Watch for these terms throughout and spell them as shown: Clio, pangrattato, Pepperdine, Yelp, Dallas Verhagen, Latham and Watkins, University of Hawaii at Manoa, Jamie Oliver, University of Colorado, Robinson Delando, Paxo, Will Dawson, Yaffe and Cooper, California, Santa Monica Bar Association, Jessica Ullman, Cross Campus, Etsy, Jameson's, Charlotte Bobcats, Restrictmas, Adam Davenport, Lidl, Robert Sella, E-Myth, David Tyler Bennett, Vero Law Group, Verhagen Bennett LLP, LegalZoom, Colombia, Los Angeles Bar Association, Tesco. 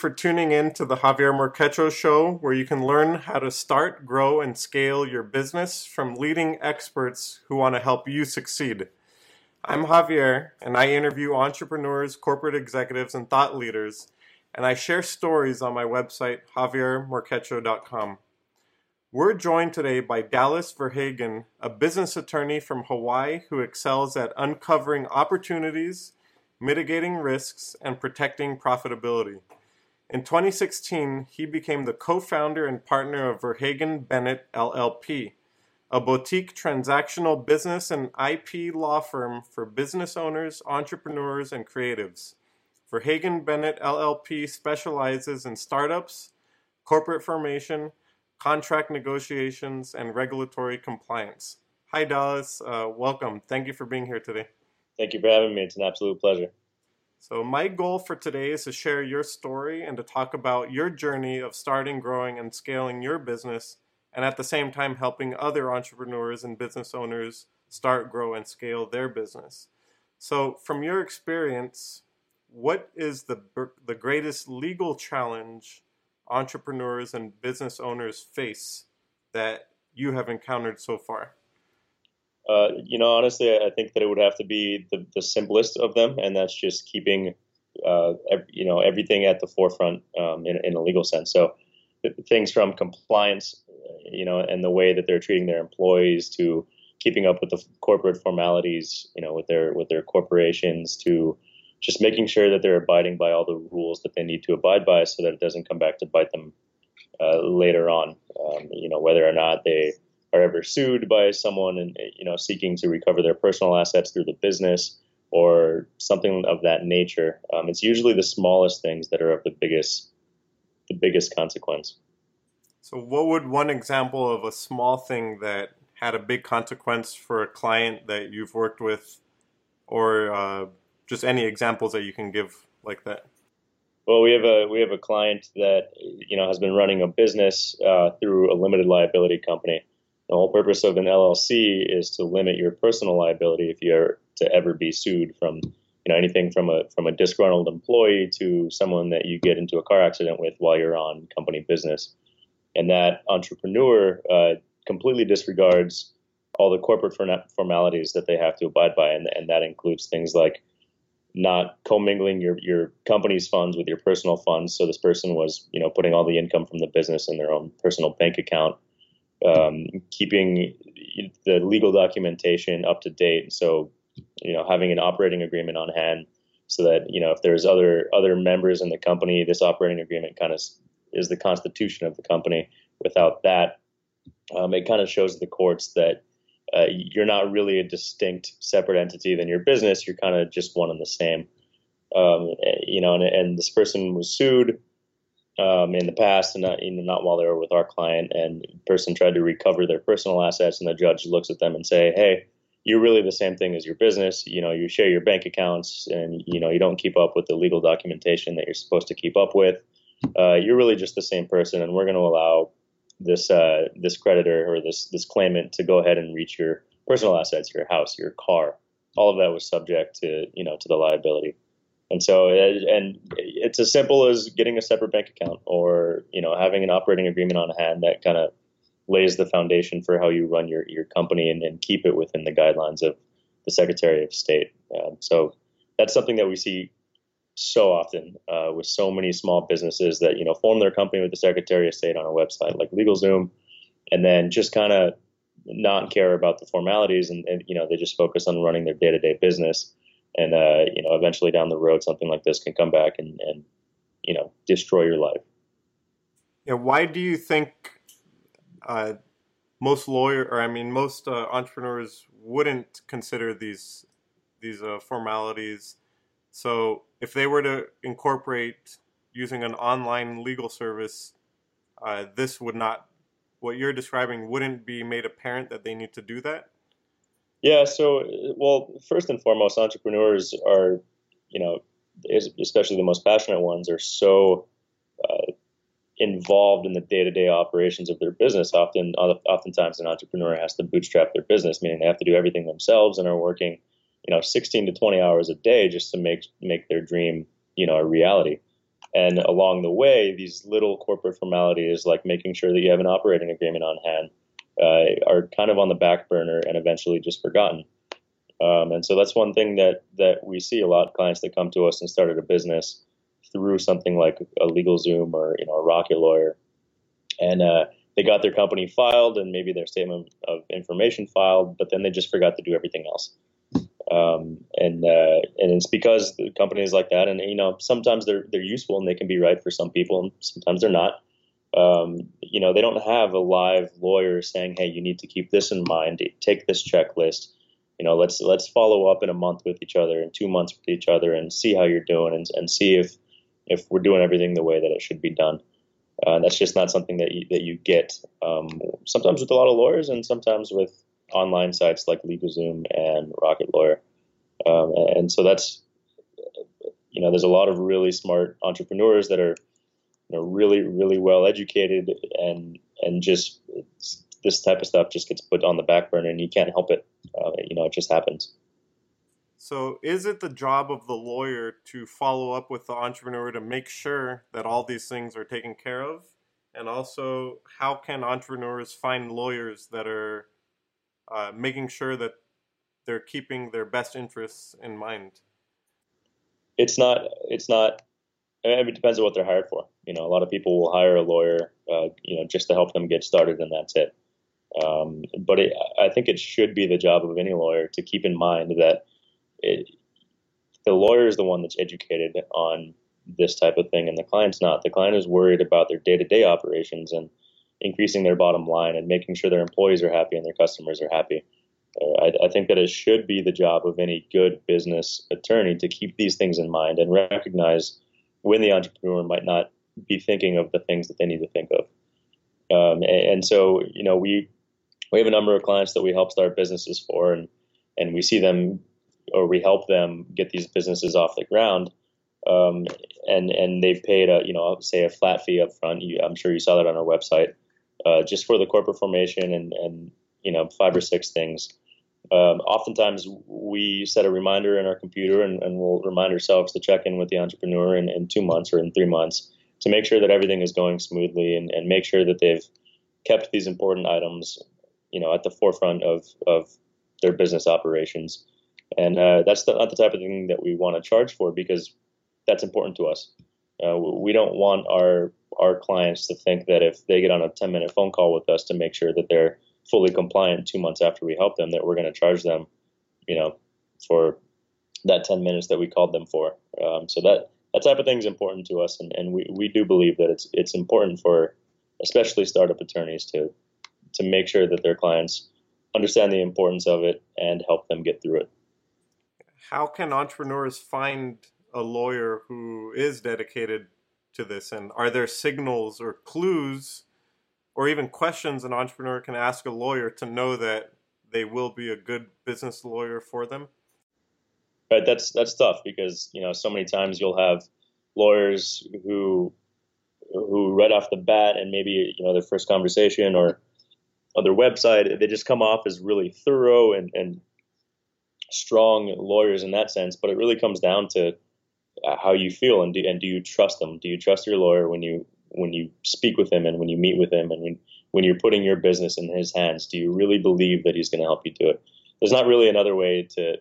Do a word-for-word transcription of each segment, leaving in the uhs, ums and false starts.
for tuning in to the Javier Morquecho Show, where you can learn how to start, grow, and scale your business from leading experts who want to help you succeed. I'm Javier, and I interview entrepreneurs, corporate executives, and thought leaders, and I share stories on my website, javier morquecho dot com. We're joined today by Dallas Verhagen, a business attorney from Hawaii who excels at uncovering opportunities, mitigating risks, and protecting profitability. In twenty sixteen, he became the co-founder and partner of Verhagen Bennett L L P, a boutique transactional business and I P law firm for business owners, entrepreneurs, and creatives. Verhagen Bennett L L P specializes in startups, corporate formation, contract negotiations, and regulatory compliance. Hi, Dallas. Uh, welcome. Thank you for being here today. Thank you for having me. It's an absolute pleasure. So my goal for today is to share your story and to talk about your journey of starting, growing, and scaling your business, and at the same time helping other entrepreneurs and business owners start, grow, and scale their business. So from your experience, what is the the greatest legal challenge entrepreneurs and business owners face that you have encountered so far? Uh, you know, honestly, I think that it would have to be the, the simplest of them, and that's just keeping, uh, ev- you know, everything at the forefront um, in, in a legal sense. So things from compliance, you know, and the way that they're treating their employees, to keeping up with the corporate formalities, you know, with their with their corporations, to just making sure that they're abiding by all the rules that they need to abide by, so that it doesn't come back to bite them uh, later on. Um, you know, whether or not they are ever sued by someone and, you know, seeking to recover their personal assets through the business or something of that nature. Um, it's usually the smallest things that are of the biggest, the biggest consequence. So what would one example of a small thing that had a big consequence for a client that you've worked with, or uh, just any examples that you can give like that? Well, we have a we have a client that, you know, has been running a business uh, through a limited liability company. The whole purpose of an L L C is to limit your personal liability if you're to ever be sued from, you know, anything from a from a disgruntled employee to someone that you get into a car accident with while you're on company business. And that entrepreneur uh, completely disregards all the corporate formalities that they have to abide by, and, and that includes things like not commingling your, your company's funds with your personal funds. So this person was, you know, putting all the income from the business in their own personal bank account. Um, keeping the legal documentation up to date. So, you know, having an operating agreement on hand so that, you know, if there's other other members in the company, this operating agreement kind of is the constitution of the company. Without that, um, it kind of shows the courts that uh, you're not really a distinct separate entity than your business. You're kind of just one and the same. Um, you know, and, and this person was sued Um, in the past, and not, you know, not while they were with our client, and the person tried to recover their personal assets, and the judge looks at them and say, hey, you're really the same thing as your business. You know, you share your bank accounts, and, you know, you don't keep up with the legal documentation that you're supposed to keep up with. Uh, you're really just the same person, and we're going to allow this uh, this creditor or this this claimant to go ahead and reach your personal assets, your house, your car. All of that was subject to, you know, to the liability. And so, and it's as simple as getting a separate bank account, or, you know, having an operating agreement on hand that kind of lays the foundation for how you run your, your company and, and keep it within the guidelines of the Secretary of State. Um, so that's something that we see so often uh, with so many small businesses that, you know, form their company with the Secretary of State on a website like LegalZoom, and then just kind of not care about the formalities, and, and, you know, they just focus on running their day-to-day business. And, uh, you know, eventually down the road, something like this can come back and, and, you know, destroy your life. Yeah. Why do you think uh, most lawyer, or I mean, most uh, entrepreneurs wouldn't consider these these uh, formalities? So if they were to incorporate using an online legal service, uh, this would not, what you're describing wouldn't be made apparent that they need to do that? Yeah. So, well, first and foremost, entrepreneurs are, you know, especially the most passionate ones, are so uh, involved in the day-to-day operations of their business. Often, oftentimes an entrepreneur has to bootstrap their business, meaning they have to do everything themselves and are working, you know, sixteen to twenty hours a day just to make, make their dream, you know, a reality. And along the way, these little corporate formalities, like making sure that you have an operating agreement on hand, uh, are kind of on the back burner and eventually just forgotten. Um, and so that's one thing that, that we see a lot, clients that come to us and started a business through something like a LegalZoom or, you know, a Rocket Lawyer. And uh, they got their company filed and maybe their statement of information filed, but then they just forgot to do everything else. Um, and, uh, and it's because the company is like that. And, you know, sometimes they're, they're useful and they can be right for some people and sometimes they're not. Um, you know, they don't have a live lawyer saying, hey, you need to keep this in mind. Take this checklist. You know, let's, let's follow up in a month with each other and two months with each other and see how you're doing and, and see if, if we're doing everything the way that it should be done. Uh, that's just not something that you, that you get, um, sometimes with a lot of lawyers and sometimes with online sites like LegalZoom and Rocket Lawyer. Um, and so that's, you know, there's a lot of really smart entrepreneurs that are, you know, really, really well educated and, and just this type of stuff just gets put on the back burner and you can't help it. Uh, you know, it just happens. So is it the job of the lawyer to follow up with the entrepreneur to make sure that all these things are taken care of? And also, how can entrepreneurs find lawyers that are uh, making sure that they're keeping their best interests in mind? It's not, it's not, it depends on what they're hired for. You know, a lot of people will hire a lawyer, uh, you know, just to help them get started and that's it. Um, but it, I think it should be the job of any lawyer to keep in mind that it, the lawyer is the one that's educated on this type of thing and the client's not. The client is worried about their day-to-day operations and increasing their bottom line and making sure their employees are happy and their customers are happy. Uh, I, I think that it should be the job of any good business attorney to keep these things in mind and recognize when the entrepreneur might not be thinking of the things that they need to think of. Um, and, and so, you know, we we have a number of clients that we help start businesses for and, and we see them or we help them get these businesses off the ground. Um, and, and they've paid a, you know, say a flat fee up front. You, I'm sure you saw that on our website, uh, just for the corporate formation and, and, you know, five or six things. Um, oftentimes we set a reminder in our computer and, and we'll remind ourselves to check in with the entrepreneur in, in two months or in three months to make sure that everything is going smoothly and, and make sure that they've kept these important items, you know, at the forefront of, of their business operations. And uh, that's the, not the type of thing that we want to charge for because that's important to us. Uh, we don't want our our clients to think that if they get on a ten-minute phone call with us to make sure that they're fully compliant two months after we help them, that we're going to charge them, you know, for that ten minutes that we called them for. Um, so that, that type of thing is important to us, and, and we, we do believe that it's it's important for especially startup attorneys to to make sure that their clients understand the importance of it and help them get through it. How can entrepreneurs find a lawyer who is dedicated to this? And are there signals or clues or even questions an entrepreneur can ask a lawyer to know that they will be a good business lawyer for them? Right. That's, that's tough because, you know, so many times you'll have lawyers who, who right off the bat and maybe, you know, their first conversation or on their website, they just come off as really thorough and, and, strong lawyers in that sense, but it really comes down to how you feel and do, and do you trust them? Do you trust your lawyer when you when you speak with him and when you meet with him and when, when you're putting your business in his hands? Do you really believe that he's going to help you do it? There's not really another way to,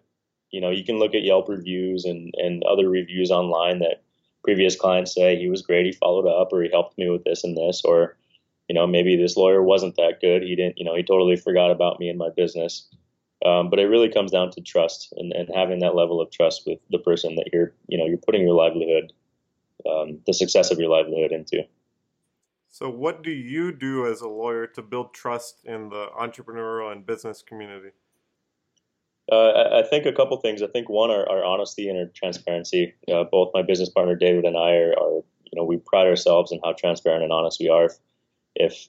you know, you can look at Yelp reviews and, and other reviews online that previous clients say he was great, he followed up, or he helped me with this and this, or, you know, maybe this lawyer wasn't that good. He didn't, you know, he totally forgot about me and my business. Um, but it really comes down to trust and, and having that level of trust with the person that you're, you know, you're putting your livelihood, um, the success of your livelihood into. So what do you do as a lawyer to build trust in the entrepreneurial and business community? Uh, I, I think a couple things. I think one, our, our honesty and our transparency. Uh, both my business partner, David, and I are, are, you know, we pride ourselves in how transparent and honest we are. If, if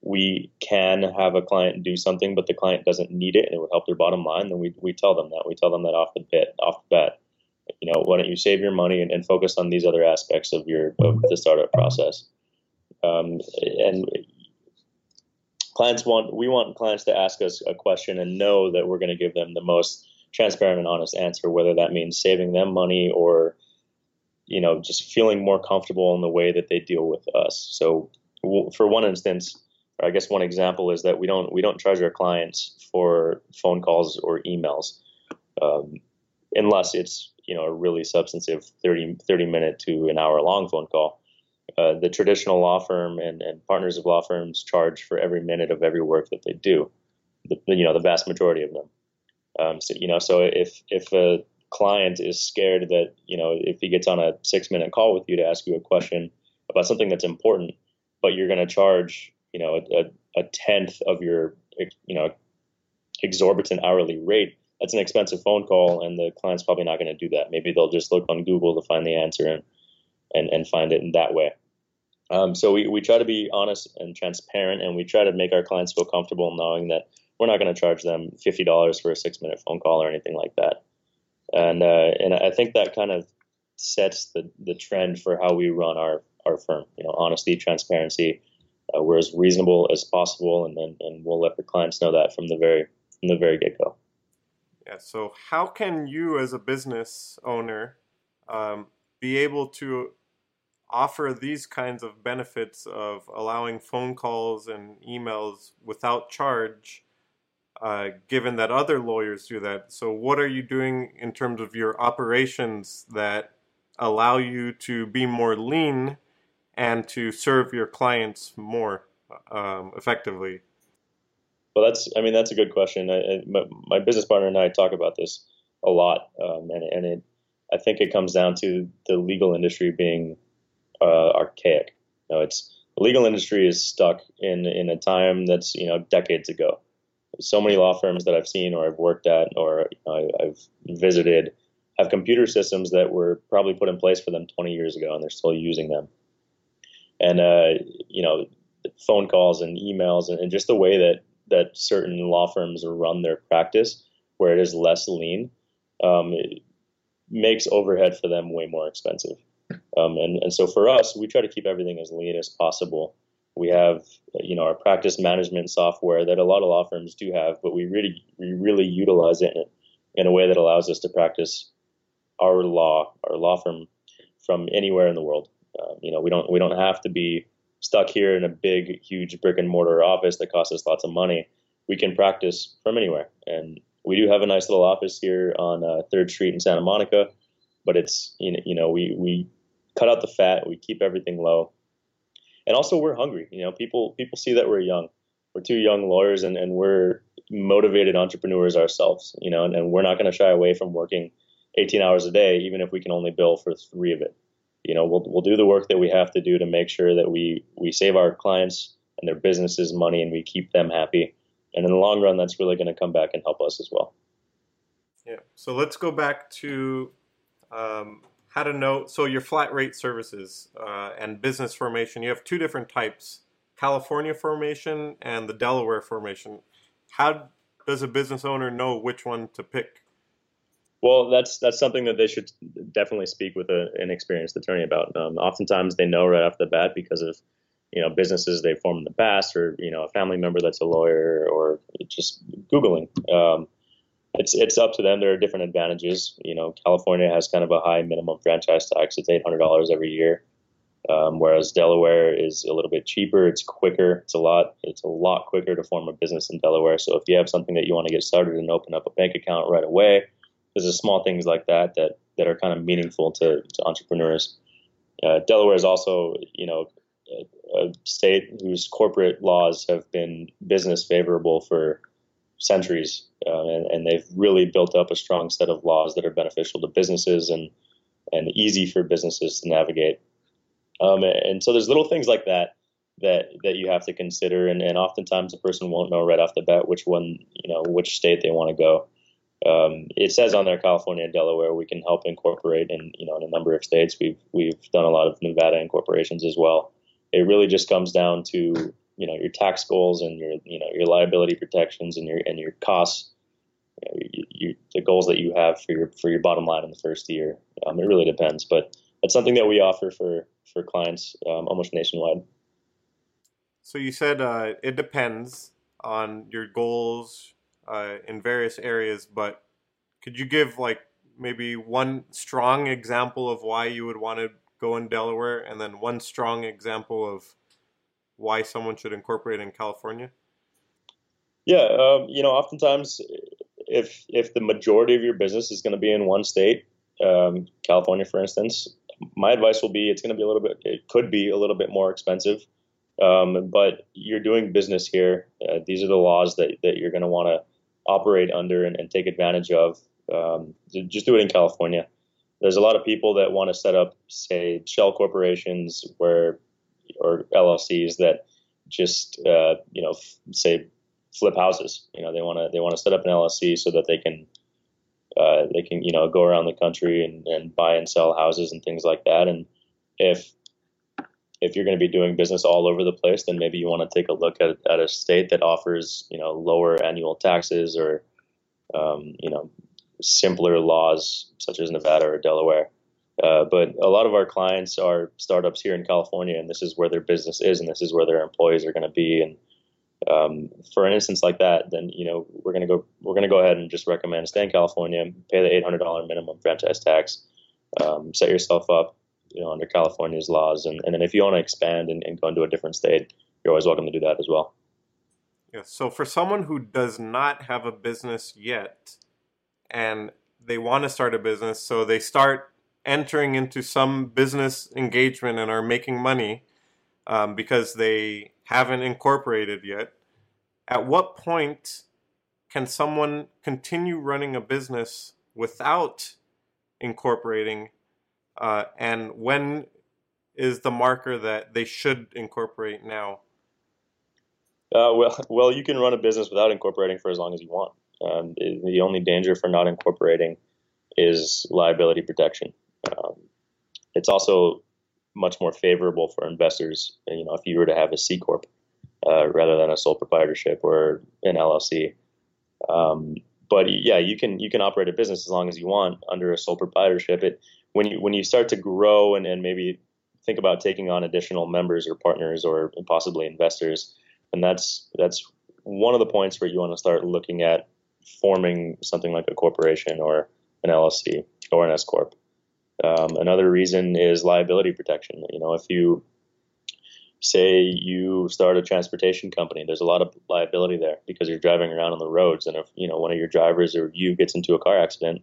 we can have a client do something, but the client doesn't need it and it would help their bottom line, then we we tell them that. We tell them that off the bit, off the bat. You know, why don't you save your money and, and focus on these other aspects of your of the startup process? Um, and clients want we want clients to ask us a question and know that we're going to give them the most transparent and honest answer, whether that means saving them money or you know, just feeling more comfortable in the way that they deal with us. So for one instance, or I guess one example is that we don't we don't charge our clients for phone calls or emails, um, unless it's, you know, a really substantive thirty, thirty minute to an hour long phone call. Uh, the traditional law firm and, and partners of law firms charge for every minute of every work that they do, the, you know, the vast majority of them. Um, so, you know, so if, if a client is scared that, you know, if he gets on a six minute call with you to ask you a question about something that's important, but you're going to charge, you know, a, a tenth of your, you know, exorbitant hourly rate, that's an expensive phone call, and the client's probably not going to do that. Maybe they'll just look on Google to find the answer and, and, and find it in that way. Um, so we, we try to be honest and transparent, and we try to make our clients feel comfortable knowing that we're not going to charge them fifty dollars for a six minute phone call or anything like that. And, uh, and I think that kind of sets the, the trend for how we run our, our firm, you know, honesty, transparency. Uh, we're as reasonable as possible, and then, and we'll let the clients know that from the very, from the very get go. Yeah. So how can you as a business owner, um, be able to offer these kinds of benefits of allowing phone calls and emails without charge, uh, given that other lawyers do that? So what are you doing in terms of your operations that allow you to be more lean and to serve your clients more um, effectively? Well, that's, I mean, that's a good question. I, I, my, my business partner and I talk about this a lot, um, and, and it, I think it comes down to the legal industry being uh, archaic. You know, it's, the legal industry is stuck in, in a time that's, you know, decades ago. So many law firms that I've seen or I've worked at or you know, I, I've visited have computer systems that were probably put in place for them twenty years ago, and they're still using them. And, uh, you know, phone calls and emails and, and just the way that, that certain law firms run their practice, where it is less lean, um, it makes overhead for them way more expensive. Um, and, and so for us, we try to keep everything as lean as possible. We have, you know, our practice management software that a lot of law firms do have, but we really, we really utilize it in, in a way that allows us to practice our law, our law firm from anywhere in the world. Uh, you know, we don't, we don't have to be stuck here in a big, huge brick and mortar office that costs us lots of money. We can practice from anywhere. And we do have a nice little office here on uh, Third Street in Santa Monica, but it's, you know, we, we cut out the fat, we keep everything low. And also we're hungry. You know, people, people see that we're young. We're two young lawyers, and, and we're motivated entrepreneurs ourselves, you know, and, and we're not going to shy away from working eighteen hours a day, even if we can only bill for three of it. You know, we'll we'll do the work that we have to do to make sure that we, we save our clients and their businesses money, and we keep them happy. And in the long run, that's really going to come back and help us as well. Yeah. So let's go back to um, how to know. So your flat rate services uh, and business formation, you have two different types, California formation and the Delaware formation. How does a business owner know which one to pick? Well, that's that's something that they should definitely speak with a, an experienced attorney about. Um, oftentimes, they know right off the bat because of, you know, businesses they formed in the past, or you know, a family member that's a lawyer, or just Googling. Um, it's it's up to them. There are different advantages. You know, California has kind of a high minimum franchise tax. It's eight hundred dollars every year, um, whereas Delaware is a little bit cheaper. It's quicker. It's a lot. It's a lot quicker to form a business in Delaware. So if you have something that you want to get started and open up a bank account right away. There's small things like that that that are kind of meaningful to, to entrepreneurs. Uh, Delaware is also, you know, a, a state whose corporate laws have been business favorable for centuries, uh, and, and they've really built up a strong set of laws that are beneficial to businesses and and easy for businesses to navigate. Um, and so there's little things like that that that you have to consider, and, and oftentimes a person won't know right off the bat which one, you know, which state they want to go. Um, it says on there, California and Delaware, we can help incorporate in, you know, in a number of states. We've, we've done a lot of Nevada incorporations as well. It really just comes down to, you know, your tax goals and your, you know, your liability protections and your, and your costs, you know, you, you, the goals that you have for your, for your bottom line in the first year. Um, it really depends, but it's something that we offer for, for clients, um, almost nationwide. So you said, uh, it depends on your goals, Uh, in various areas, but could you give like maybe one strong example of why you would want to go in Delaware, and then one strong example of why someone should incorporate in California? Yeah, um, you know, oftentimes if if the majority of your business is going to be in one state, um, California, for instance, my advice will be it's going to be a little bit, it could be a little bit more expensive, um, but you're doing business here. Uh, these are the laws that, that you're going to want to operate under and, and take advantage of. Um, just do it in California. There's a lot of people that want to set up, say, shell corporations where, or L L Cs that just, uh, you know, f- say flip houses. You know, they want to they want to set up an L L C so that they can uh, they can you know go around the country and, and buy and sell houses and things like that. And if if you're going to be doing business all over the place, then maybe you want to take a look at at a state that offers you know lower annual taxes or um, you know. simpler laws such as Nevada or Delaware. Uh, but a lot of our clients are startups here in California, and this is where their business is, and this is where their employees are going to be. And um, for an instance like that, then you know we're going to go we're going to go ahead and just recommend stay in California, pay the eight hundred dollars minimum franchise tax, um, set yourself up, you know, under California's laws, and, and then if you want to expand and, and go into a different state, you're always welcome to do that as well. Yeah. So for someone who does not have a business yet, and they want to start a business, so they start entering into some business engagement and are making money um, because they haven't incorporated yet. At what point can someone continue running a business without incorporating? Uh, and when is the marker that they should incorporate now? Uh, well, well, you can run a business without incorporating for as long as you want. Um, the only danger for not incorporating is liability protection. Um, it's also much more favorable for investors, you know, if you were to have a C corp uh, rather than a sole proprietorship or an L L C. Um, but yeah, you can you can operate a business as long as you want under a sole proprietorship. It when you when you start to grow and, and maybe think about taking on additional members or partners or possibly investors, and that's that's one of the points where you want to start looking at forming something like a corporation or an L L C or an S corp. Um, another reason is liability protection. You know, if you say you start a transportation company, there's a lot of liability there because you're driving around on the roads, and if you know one of your drivers or you gets into a car accident,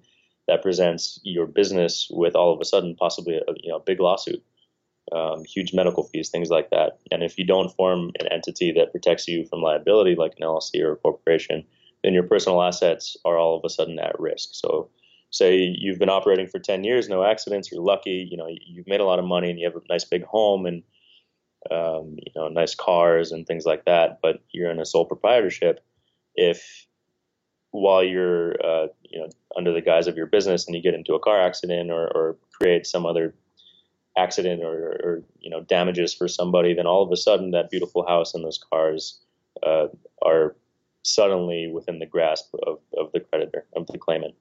that presents your business with all of a sudden possibly a you know big lawsuit, um, huge medical fees, things like that. And if you don't form an entity that protects you from liability, like an L L C or a corporation, then your personal assets are all of a sudden at risk. So say you've been operating for ten years, no accidents, you're lucky, you know, you've made a lot of money and you have a nice big home and, um, you know, nice cars and things like that, but you're in a sole proprietorship. If while you're, uh, you know, under the guise of your business and you get into a car accident or, or create some other accident or, or, you know, damages for somebody, then all of a sudden that beautiful house and those cars uh, are suddenly within the grasp of, of the creditor, of the claimant.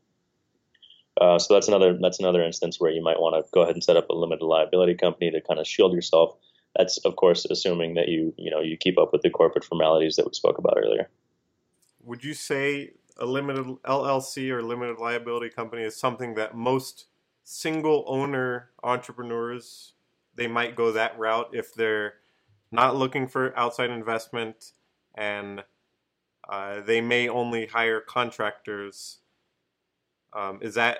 Uh, so that's another that's another instance where you might want to go ahead and set up a limited liability company to kind of shield yourself. That's, of course, assuming that you you know you keep up with the corporate formalities that we spoke about earlier. Would you say a limited L L C or limited liability company is something that most single owner entrepreneurs, they might go that route if they're not looking for outside investment and Uh, they may only hire contractors. Um, is that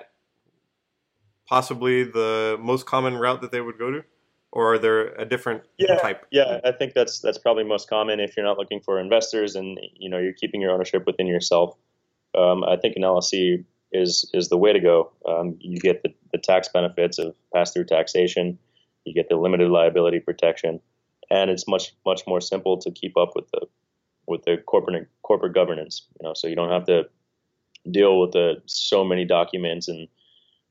possibly the most common route that they would go to? Or are there a different yeah, type? Yeah, I think that's that's probably most common if you're not looking for investors and you know, you're keeping your ownership within yourself. Um, I think an L L C is, is the way to go. Um, you get the, the tax benefits of pass-through taxation. You get the limited liability protection. And it's much, much more simple to keep up with the with the corporate corporate governance, you know, so you don't have to deal with the so many documents and,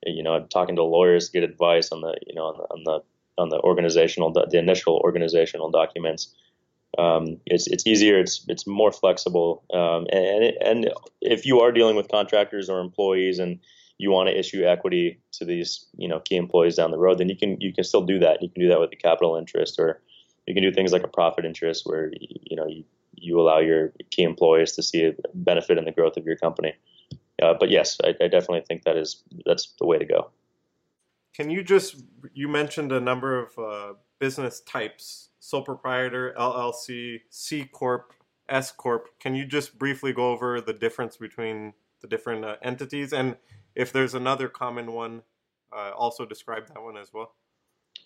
you know, talking to lawyers to get advice on the, you know, on the, on the, on the organizational, the initial organizational documents. Um, it's, it's easier. It's, it's more flexible. Um, and, and if you are dealing with contractors or employees and you want to issue equity to these, you know, key employees down the road, then you can, you can still do that. You can do that with the capital interest, or you can do things like a profit interest where, you know, you, you allow your key employees to see a benefit in the growth of your company. Uh, but yes, I, I definitely think that is that's the way to go. Can you just, you mentioned a number of uh, business types, sole proprietor, L L C, C Corp, S Corp. Can you just briefly go over the difference between the different uh, entities? And if there's another common one, uh, also describe that one as well.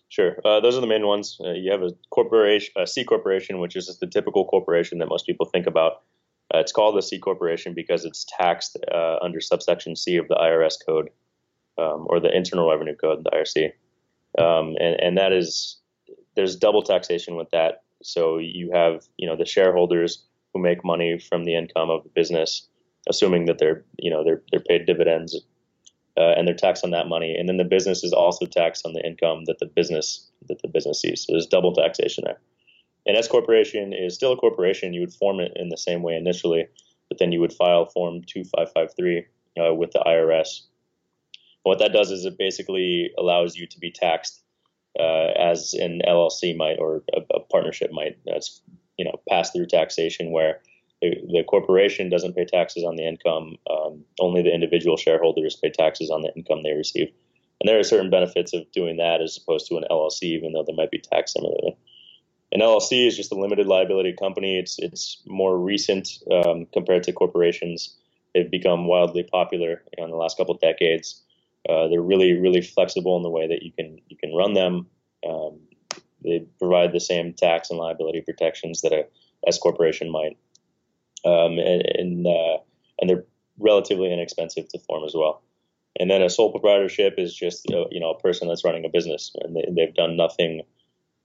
Sure. Uh, those are the main ones. Uh, you have a corporation, a C corporation, which is just the typical corporation that most people think about. Uh, it's called a C corporation because it's taxed uh, under subsection C of the I R S code, um, or the Internal Revenue Code, the I R C. Um, and, and that is, there's double taxation with that. So you have, you know, the shareholders who make money from the income of the business, assuming that they're, you know, they're they're paid dividends, uh, and they're taxed on that money. And then the business is also taxed on the income that the business that the business sees. So there's double taxation there. An S corporation is still a corporation. You would form it in the same way initially, but then you would file Form two five five three uh, with the I R S. And what that does is it basically allows you to be taxed uh, as an L L C might, or a, a partnership might. That's, you know, pass through taxation, where the corporation doesn't pay taxes on the income. Um, only the individual shareholders pay taxes on the income they receive. And there are certain benefits of doing that as opposed to an L L C, even though they might be taxed similarly. An L L C is just a limited liability company. It's it's more recent um, compared to corporations. They've become wildly popular in the last couple of decades. Uh, they're really, really flexible in the way that you can you can run them. Um, they provide the same tax and liability protections that a S corporation might. Um, and and, uh, and they're relatively inexpensive to form as well. And then a sole proprietorship is just a, you know a person that's running a business, and they, they've done nothing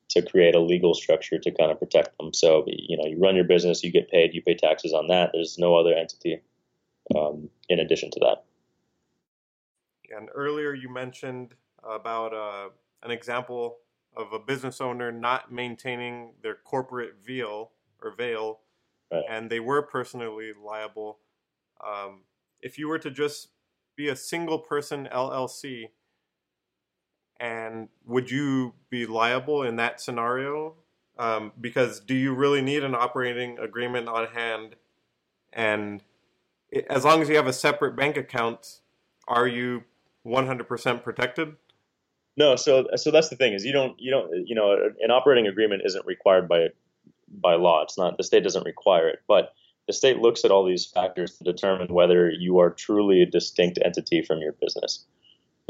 to create a legal structure to kind of protect them. So you know you run your business, you get paid, you pay taxes on that. There's no other entity um, in addition to that. And earlier you mentioned about uh, an example of a business owner not maintaining their corporate veil or veil. And they were personally liable. Um, if you were to just be a single person L L C, and would you be liable in that scenario? Um, because do you really need an operating agreement on hand? And it, as long as you have a separate bank account, are you one hundred percent protected? No. So, so that's the thing is you don't, you don't, you know, an operating agreement isn't required by it. By law, it's not, the state doesn't require it, but the state looks at all these factors to determine whether you are truly a distinct entity from your business.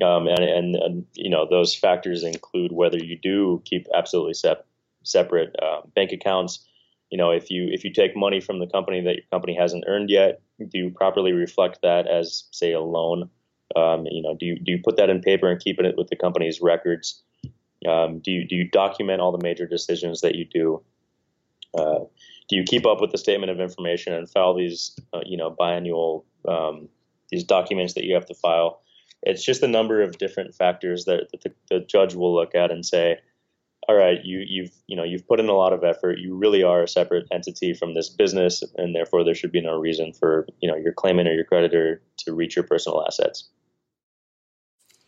Um, and, and, and, you know, those factors include whether you do keep absolutely sep- separate uh, bank accounts. You know, if you, if you take money from the company that your company hasn't earned yet, do you properly reflect that as, say, a loan? Um, you know, do you, do you put that in paper and keep it with the company's records? Um, do you, do you document all the major decisions that you do? Uh, do you keep up with the statement of information and file these, uh, you know, biannual, um, these documents that you have to file? It's just a number of different factors that, that the, the judge will look at and say, all right, you, you've, you know, you've put in a lot of effort. You really are a separate entity from this business, and therefore there should be no reason for, you know, your claimant or your creditor to reach your personal assets.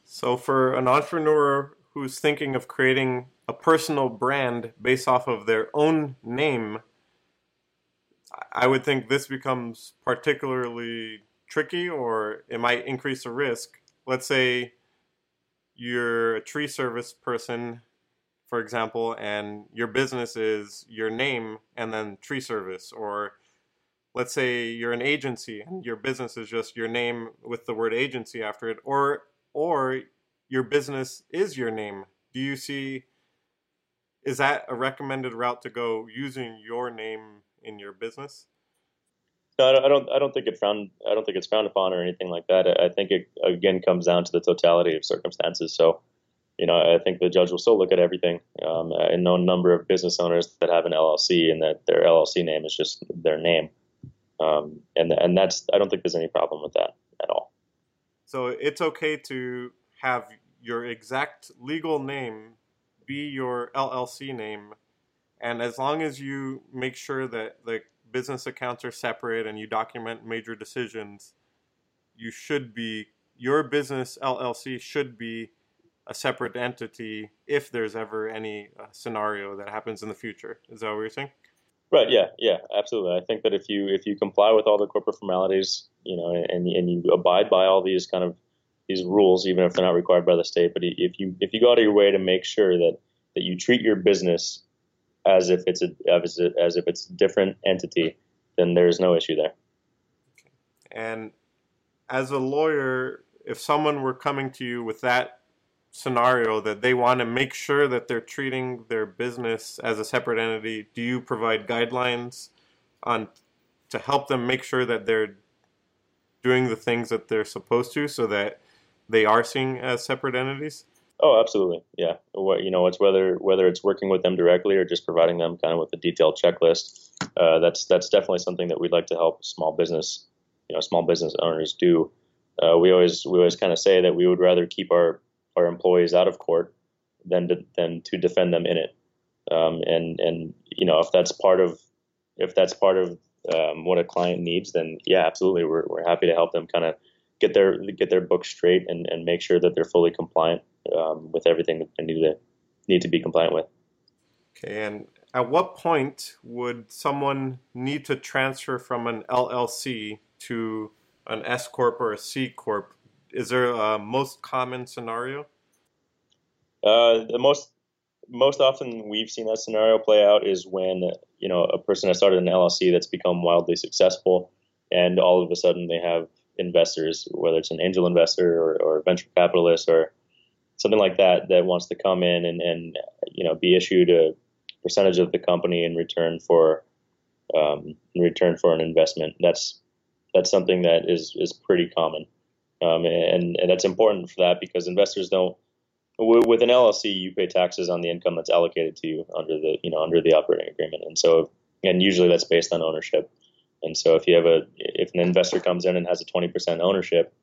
So for an entrepreneur who's thinking of creating a personal brand based off of their own name, I would think this becomes particularly tricky, or it might increase the risk. Let's say you're a tree service person, for example, and your business is your name and then tree service. Or let's say you're an agency and your business is just your name with the word agency after it, or or your business is your name. Do you see, is that a recommended route to go, using your name in your business? No, I don't. I don't think it frowned. I don't think it's frowned upon or anything like that. I think it again comes down to the totality of circumstances. So, you know, I think the judge will still look at everything. Um, I know a number of business owners that have an L L C and that their L L C name is just their name, um, and and that's. I don't think there's any problem with that at all. So it's okay to have your exact legal name be your L L C name, and as long as you make sure that the business accounts are separate and you document major decisions, you should be, your business L L C should be a separate entity if there's ever any uh, scenario that happens in the future. Is that what you're saying? Right. Yeah. Yeah. Absolutely. I think that if you if you comply with all the corporate formalities, you know, and and you abide by all these kind of these rules, even if they're not required by the state, but if you if you go out of your way to make sure that, that you treat your business as if it's a as if it's a different entity, then there's no issue there. Okay. And as a lawyer, if someone were coming to you with that scenario that they want to make sure that they're treating their business as a separate entity, do you provide guidelines on to help them make sure that they're doing the things that they're supposed to, so that they are seen as separate entities? Oh, absolutely. Yeah. What, you know, it's whether whether it's working with them directly or just providing them kind of with a detailed checklist. Uh, that's that's definitely something that we'd like to help small business, you know, small business owners do. Uh, we always we always kind of say that we would rather keep our our employees out of court than to, than to defend them in it. Um, and, and, you know, if that's part of, if that's part of um, what a client needs, then yeah, absolutely. We're, we're happy to help them kind of get their, get their book straight and, and make sure that they're fully compliant um, with everything that they need to, need to be compliant with. Okay. And at what point would someone need to transfer from an L L C to an S corp or a C corp? Is there a most common scenario? Uh, the most most often we've seen that scenario play out is when, you know, a person has started an L L C that's become wildly successful, and all of a sudden they have investors, whether it's an angel investor or, or a venture capitalist or something like that, that wants to come in and, and you know, be issued a percentage of the company in return for um, in return for an investment. That's that's something that is is pretty common. Um, and, and that's important for that because investors don't, w- with an L L C, you pay taxes on the income that's allocated to you under the, you know, under the operating agreement. And so, and usually that's based on ownership. And so if you have a, if an investor comes in and has a twenty percent ownership,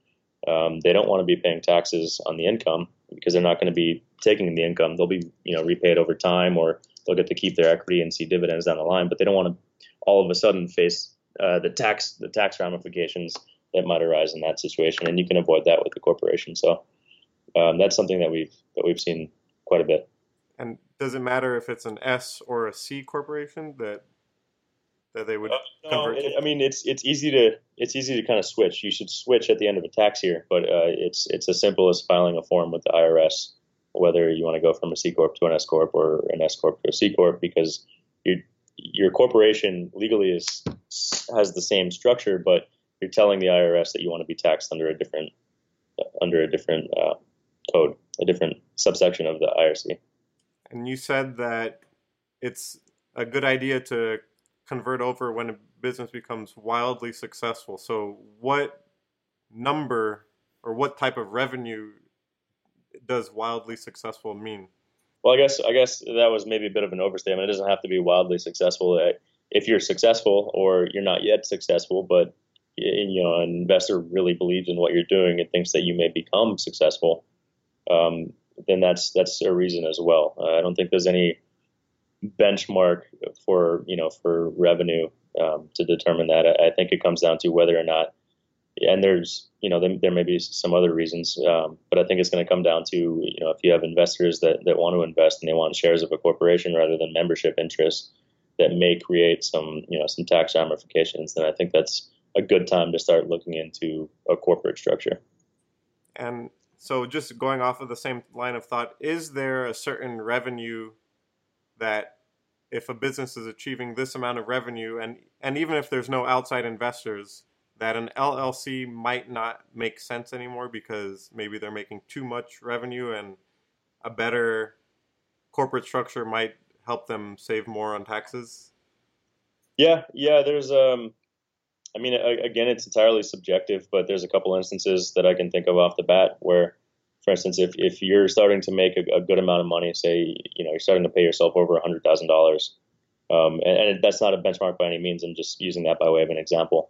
um, they don't want to be paying taxes on the income because they're not going to be taking the income. They'll be, you know, repaid over time, or they'll get to keep their equity and see dividends down the line, but they don't want to all of a sudden face, uh, the tax, the tax ramifications that might arise in that situation, and you can avoid that with the corporation. So um, that's something that we've that we've seen quite a bit. And does it matter if it's an S or a C corporation that that they would? Uh, no, convert it, to? I mean it's it's easy to it's easy to kind of switch. You should switch at the end of a tax year, but uh, it's it's as simple as filing a form with the I R S, whether you want to go from a C corp to an S corp or an S corp to a C corp, because your your corporation legally is has the same structure, but you're telling the I R S that you want to be taxed under a different, under a different uh, code, a different subsection of the I R C. And you said that it's a good idea to convert over when a business becomes wildly successful. So what number or what type of revenue does wildly successful mean? Well, I guess I guess that was maybe a bit of an overstatement. It doesn't have to be wildly successful. If you're successful or you're not yet successful, but you know, an investor really believes in what you're doing and thinks that you may become successful, um, then that's that's a reason as well. Uh, I don't think there's any benchmark for, you know, for revenue um, to determine that. I, I think it comes down to whether or not, and there's, you know, there, there may be some other reasons, um, but I think it's going to come down to, you know, if you have investors that, that want to invest and they want shares of a corporation rather than membership interests that may create some, you know, some tax ramifications, then I think that's a good time to start looking into a corporate structure. And so just going off of the same line of thought, is there a certain revenue that if a business is achieving this amount of revenue, and, and even if there's no outside investors, that an L L C might not make sense anymore because maybe they're making too much revenue and a better corporate structure might help them save more on taxes? Yeah, yeah, there's... um. I mean, again, it's entirely subjective, but there's a couple instances that I can think of off the bat where, for instance, if, if you're starting to make a, a good amount of money, say, you know, you're starting to pay yourself over one hundred thousand dollars, um, and, and that's not a benchmark by any means. I'm just using that by way of an example.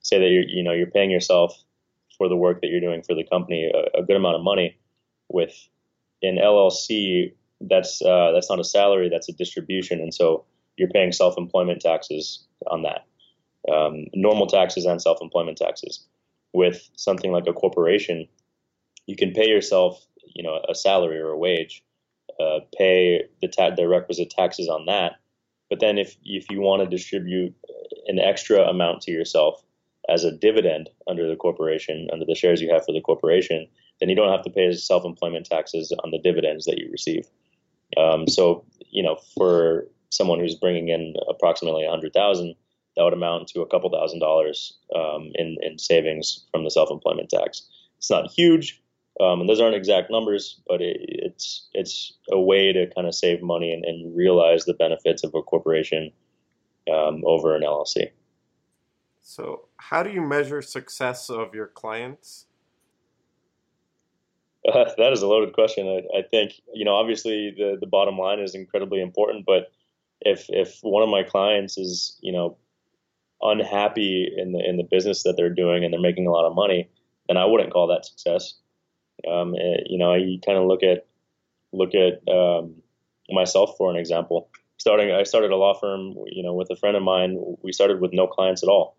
Say that, you're, you know, you're paying yourself for the work that you're doing for the company a, a good amount of money. With an L L C, that's uh, that's not a salary, that's a distribution. And so you're paying self-employment taxes on that. Um, normal taxes and self-employment taxes. With something like a corporation, you can pay yourself, you know, a salary or a wage, uh, pay the, ta- the requisite taxes on that, But then if, if you want to distribute an extra amount to yourself as a dividend under the corporation, under the shares you have for the corporation, then you don't have to pay self-employment taxes on the dividends that you receive. Um, so, you know, for someone who's bringing in approximately one hundred thousand dollars, that would amount to a couple thousand dollars um, in, in savings from the self-employment tax. It's not huge, um, and those aren't exact numbers, but it, it's it's a way to kind of save money and, and realize the benefits of a corporation um, over an L L C. So how do you measure success of your clients? Uh, that is a loaded question. I, I think, you know, obviously the, the bottom line is incredibly important, but if if one of my clients is, you know, unhappy in the in the business that they're doing and they're making a lot of money, then I wouldn't call that success. Um, it, you know, you kind of look at look at um, myself for an example. Starting, I started a law firm, you know, with a friend of mine. We started with no clients at all,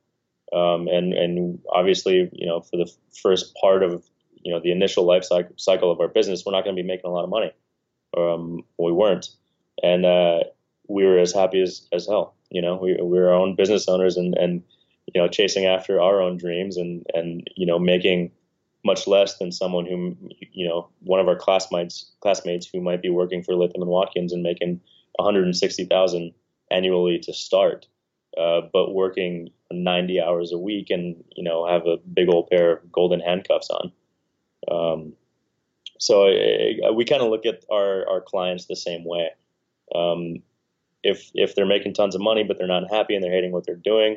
um, and and obviously, you know, for the first part of you know the initial life cycle of our business, we're not going to be making a lot of money. Um, we weren't, and uh, we were as happy as, as hell. You know, we, we were our own business owners and, and, you know, chasing after our own dreams and, and, you know, making much less than someone who, you know, one of our classmates, classmates who might be working for Latham and Watkins and making one hundred sixty thousand dollars annually to start, uh, but working ninety hours a week and, you know, have a big old pair of golden handcuffs on. Um, so it, it, we kind of look at our, our clients the same way. Um, If if they're making tons of money, but they're not happy and they're hating what they're doing,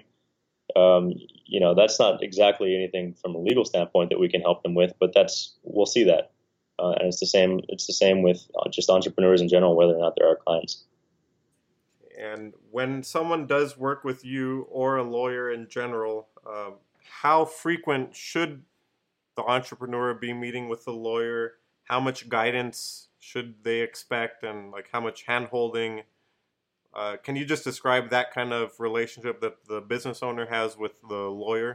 um, you know, that's not exactly anything from a legal standpoint that we can help them with. But that's we'll see that, uh, and it's the same. It's the same with just entrepreneurs in general, whether or not they're our clients. And when someone does work with you or a lawyer in general, uh, how frequent should the entrepreneur be meeting with the lawyer? How much guidance should they expect, and like how much handholding? Uh, can you just describe that kind of relationship that the business owner has with the lawyer?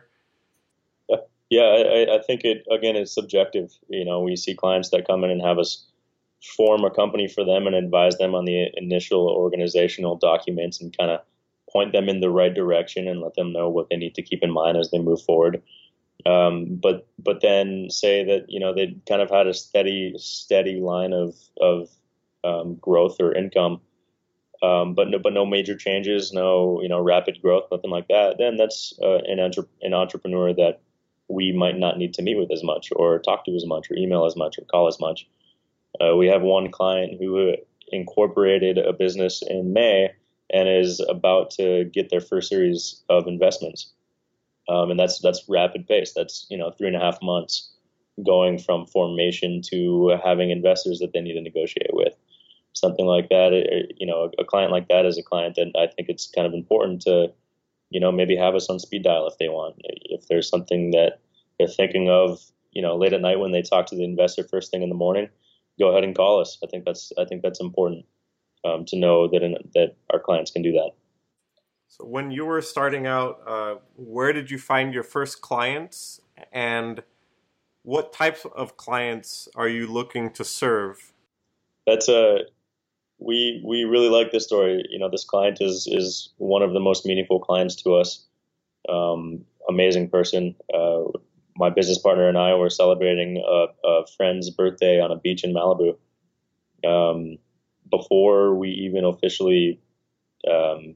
Yeah, I, I think it, again, is subjective. You know, we see clients that come in and have us form a company for them and advise them on the initial organizational documents and kind of point them in the right direction and let them know what they need to keep in mind as they move forward. Um, but but then say that, you know, they kind of had a steady, steady line of, of um, growth or income. Um, but no, but no major changes, no you know rapid growth, nothing like that. Then that's uh, an entre- an entrepreneur that we might not need to meet with as much, or talk to as much, or email as much, or call as much. Uh, we have one client who incorporated a business in May and is about to get their first series of investments, um, and that's that's rapid pace. That's you know three and a half months going from formation to having investors that they need to negotiate with. Something like that, you know, a client like that is a client that I think it's kind of important to, you know, maybe have us on speed dial if they want. If there's something that they're thinking of, you know, late at night when they talk to the investor first thing in the morning, go ahead and call us. I think that's I think that's important um, to know that in, that our clients can do that. So when you were starting out, uh, where did you find your first clients, and what types of clients are you looking to serve? That's a We we really like this story. You know, this client is is one of the most meaningful clients to us. Um, amazing person. Uh, my business partner and I were celebrating a, a friend's birthday on a beach in Malibu. Um, before we even officially um,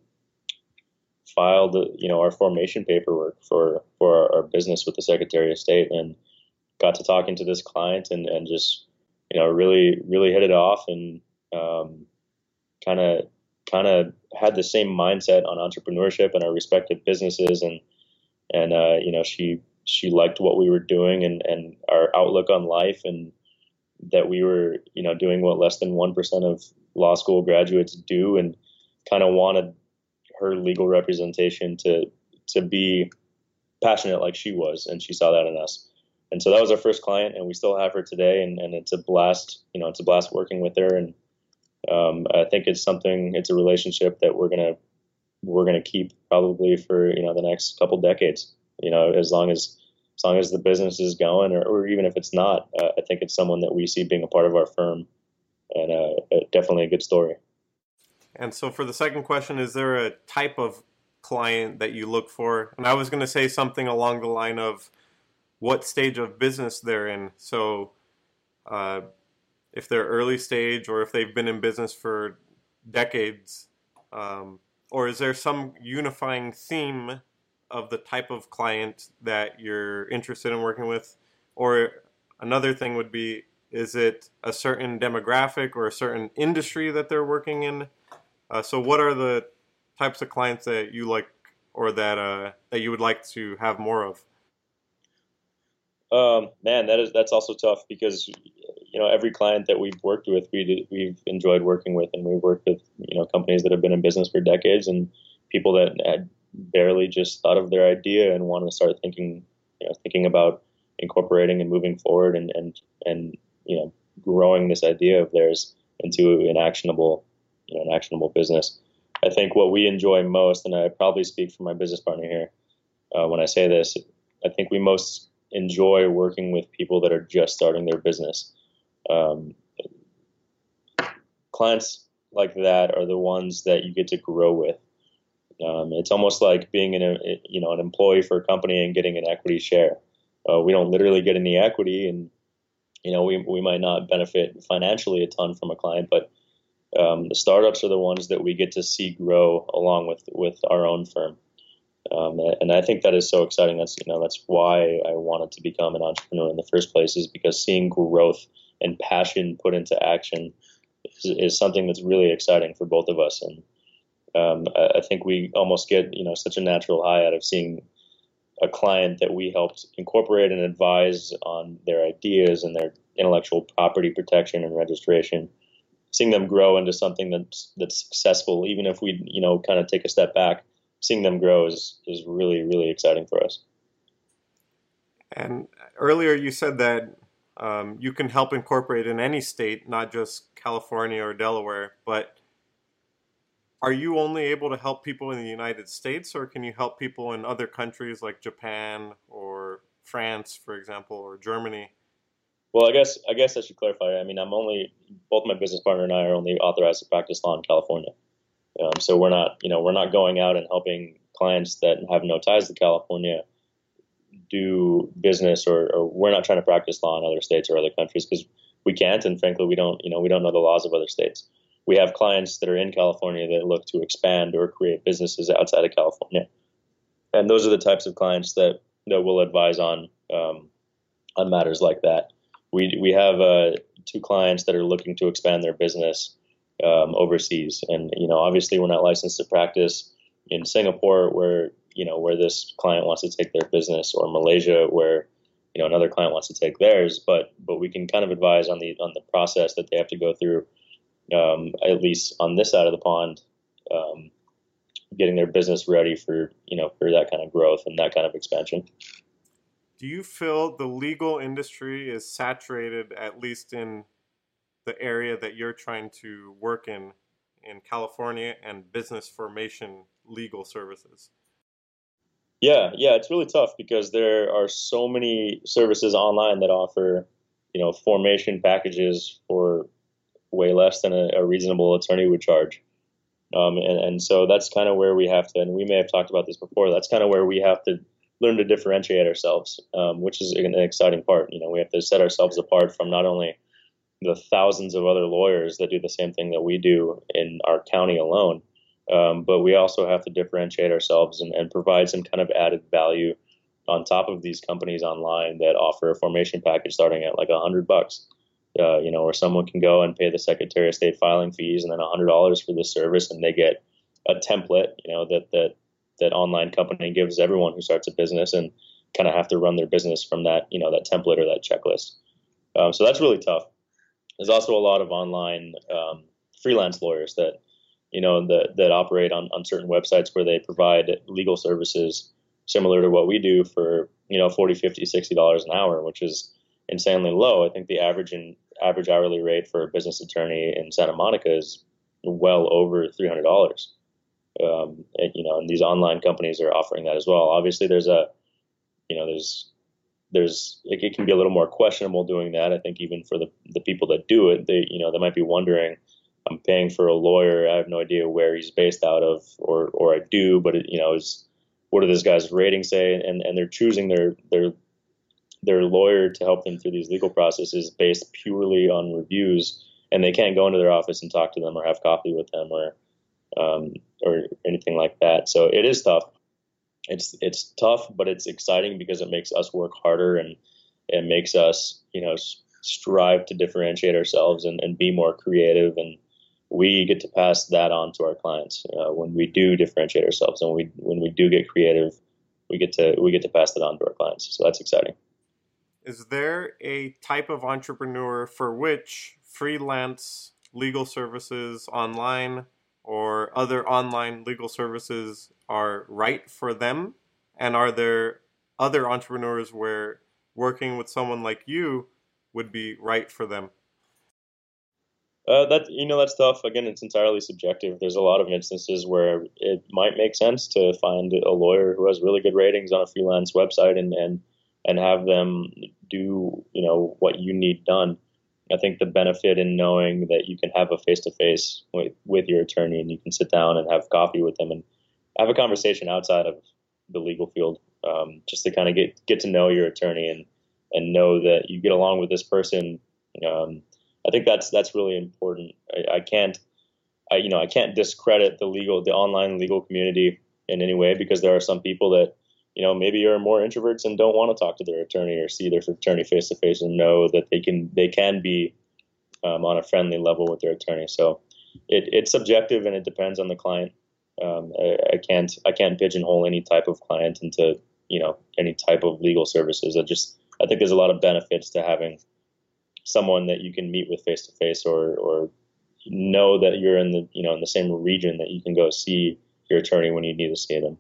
filed, you know, our formation paperwork for for our, our business with the Secretary of State, and got to talking to this client and and just you know really really hit it off and. Um, kind of kind of had the same mindset on entrepreneurship and our respective businesses. And, and uh, you know, she she liked what we were doing and, and our outlook on life and that we were, you know, doing what less than one percent of law school graduates do and kind of wanted her legal representation to to be passionate like she was. And she saw that in us. And so that was our first client and we still have her today. And, and it's a blast, you know, it's a blast working with her. And Um, I think it's something, it's a relationship that we're going to, we're going to keep probably for, you know, the next couple decades, you know, as long as, as long as the business is going, or, or even if it's not, uh, I think it's someone that we see being a part of our firm and, uh, definitely a good story. And so for the second question, is there a type of client that you look for? And I was going to say something along the line of what stage of business they're in. So uh, if they're early stage or if they've been in business for decades, um, or is there some unifying theme of the type of client that you're interested in working with? Or another thing would be, is it a certain demographic or a certain industry that they're working in? Uh, so what are the types of clients that you like, or that uh, that you would like to have more of? Um, man, that is that's also tough, because you know every client that we've worked with, we we've enjoyed working with, and we've worked with you know companies that have been in business for decades and people that had barely just thought of their idea and want to start thinking you know thinking about incorporating and moving forward and and and you know, growing this idea of theirs into an actionable, you know, an actionable business. I think what we enjoy most, and I probably speak for my business partner here uh, when I say this, I think we most enjoy working with people that are just starting their business. Um, clients like that are the ones that you get to grow with. Um, it's almost like being in a, you know, an employee for a company and getting an equity share. Uh, we don't literally get any equity, and You know, we we might not benefit financially a ton from a client, but um, the startups are the ones that we get to see grow along with, with our own firm, um, and I think that is so exciting. That's you know that's why I wanted to become an entrepreneur in the first place, is because seeing growth and passion put into action is, is something that's really exciting for both of us, and um, I, I think we almost get you know such a natural high out of seeing a client that we helped incorporate and advise on their ideas and their intellectual property protection and registration, seeing them grow into something that's, that's successful, even if we, you know, kind of take a step back, seeing them grow is, is really, really exciting for us. And earlier you said that um, you can help incorporate in any state, not just California or Delaware, but are you only able to help people in the United States, or can you help people in other countries like Japan or France, for example, or Germany? Well, I guess I guess I should clarify. I mean, I'm only both my business partner and I are only authorized to practice law in California. Um, so we're not, you know, we're not going out and helping clients that have no ties to California do business, or, or we're not trying to practice law in other states or other countries, because we can't, and frankly, we don't, you know, we don't know the laws of other states. We have clients that are in California that look to expand or create businesses outside of California, and those are the types of clients that that we'll advise on um, on matters like that. We we have uh, two clients that are looking to expand their business um, overseas, and you know obviously we're not licensed to practice in Singapore, where you know where this client wants to take their business, or Malaysia, where you know another client wants to take theirs. But but we can kind of advise on the on the process that they have to go through. Um, at least on this side of the pond, um, getting their business ready for, you know, for that kind of growth and that kind of expansion. Do you feel the legal industry is saturated, at least in the area that you're trying to work in, in California, and business formation legal services? Yeah, yeah, it's really tough because there are so many services online that offer, you know, formation packages for way less than a, a reasonable attorney would charge. Um, and, and so that's kind of where we have to, and we may have talked about this before, that's kind of where we have to learn to differentiate ourselves, um, which is an exciting part. You know, we have to set ourselves apart from not only the thousands of other lawyers that do the same thing that we do in our county alone, um, but we also have to differentiate ourselves and, and provide some kind of added value on top of these companies online that offer a formation package starting at like a hundred bucks. Uh, you know, where someone can go and pay the Secretary of State filing fees and then one hundred dollars for this service, and they get a template, you know, that that that online company gives everyone who starts a business, and kind of have to run their business from that, you know, that template or that checklist. Um, so that's really tough. There's also a lot of online um, freelance lawyers that, you know, that, that operate on, on certain websites where they provide legal services similar to what we do for, you know, forty, fifty, sixty dollars an hour, which is insanely low. I think the average in average hourly rate for a business attorney in Santa Monica is well over three hundred dollars. Um, and, you know, and these online companies are offering that as well. Obviously there's a, you know, there's, there's, it, it can be a little more questionable doing that. I think even for the, the people that do it, they, you know, they might be wondering, I'm paying for a lawyer. I have no idea where he's based out of, or or I do, but it, you know, is what do this guy's rating say? And and they're choosing their their their lawyer to help them through these legal processes based purely on reviews, and they can't go into their office and talk to them or have coffee with them or um, or anything like that. So it is tough. It's it's tough, but it's exciting because it makes us work harder and it makes us, you know, strive to differentiate ourselves and, and be more creative, and we get to pass that on to our clients. Uh, when we do differentiate ourselves and we when we do get creative, we get to we get to pass that on to our clients. So that's exciting. Is there a type of entrepreneur for which freelance legal services online or other online legal services are right for them? And are there other entrepreneurs where working with someone like you would be right for them? Uh, that you know, that's tough. Again, it's entirely subjective. There's a lot of instances where it might make sense to find a lawyer who has really good ratings on a freelance website and and, and have them do, you know, what you need done. I think the benefit in knowing that you can have a face-to-face with, with your attorney and you can sit down and have coffee with them and have a conversation outside of the legal field, um, just to kind of get get to know your attorney and and know that you get along with this person. Um, I think that's that's really important. I, I can't, I, you know, I can't discredit the legal, the online legal community in any way, because there are some people that, you know, maybe are more introverts and don't want to talk to their attorney or see their attorney face to face, and know that they can they can be um, on a friendly level with their attorney. So it, it's subjective and it depends on the client. Um, I, I can't I can't pigeonhole any type of client into, you know, any type of legal services. I just I think there's a lot of benefits to having someone that you can meet with face to face, or or know that you're in the, you know, in the same region, that you can go see your attorney when you need to see them.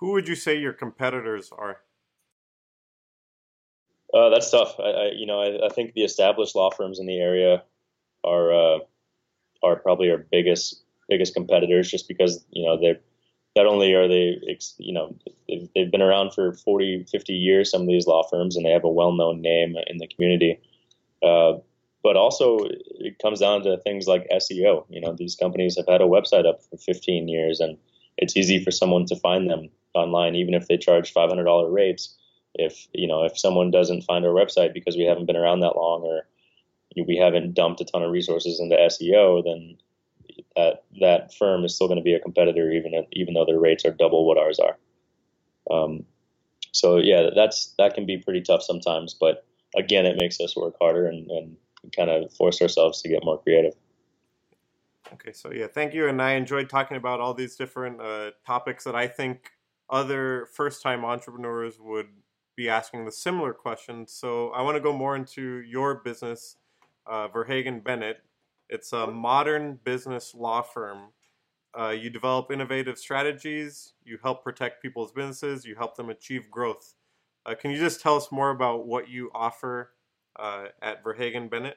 Who would you say your competitors are? Uh, that's tough. I, I you know I, I think the established law firms in the area are uh, are probably our biggest biggest competitors, just because, you know, they're, not only are they, you know, they've been around for forty, fifty years, some of these law firms, and they have a well-known name in the community. Uh, but also it comes down to things like S E O. You know, these companies have had a website up for fifteen years, and it's easy for someone to find them online, even if they charge five hundred dollars rates. If, you know, if someone doesn't find our website because we haven't been around that long, or we haven't dumped a ton of resources into S E O, then that that firm is still going to be a competitor, even if, even though their rates are double what ours are. Um, so yeah, that's that can be pretty tough sometimes. But again, it makes us work harder and, and kind of force ourselves to get more creative. Okay, so yeah, thank you, and I enjoyed talking about all these different uh, topics that I think other first-time entrepreneurs would be asking the similar questions. So I want to go more into your business, uh, Verhagen Bennett. It's a modern business law firm. Uh, you develop innovative strategies. You help protect people's businesses. You help them achieve growth. Uh, can you just tell us more about what you offer uh, at Verhagen Bennett?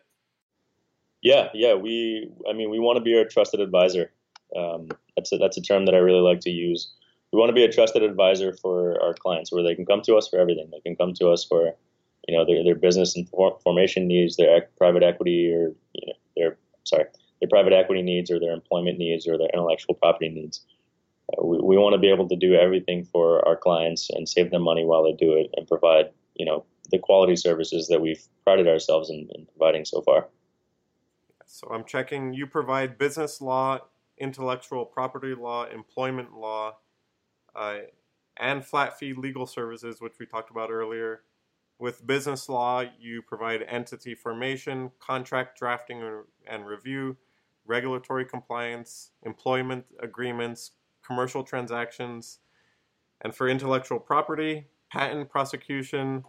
Yeah, yeah. We, I mean, we want to be a trusted advisor. Um, that's a, that's a term that I really like to use. We want to be a trusted advisor for our clients, where they can come to us for everything. They can come to us for, you know, their their business and formation needs, their private equity, or you know, their sorry, their private equity needs, or their employment needs, or their intellectual property needs. Uh, we, we want to be able to do everything for our clients and save them money while they do it, and provide, you know, the quality services that we've prided ourselves in, in providing so far. So I'm checking. You provide business law, intellectual property law, employment law, uh, and flat fee legal services, which we talked about earlier. With business law, you provide entity formation, contract drafting and review, regulatory compliance, employment agreements, commercial transactions, and for intellectual property, patent prosecution,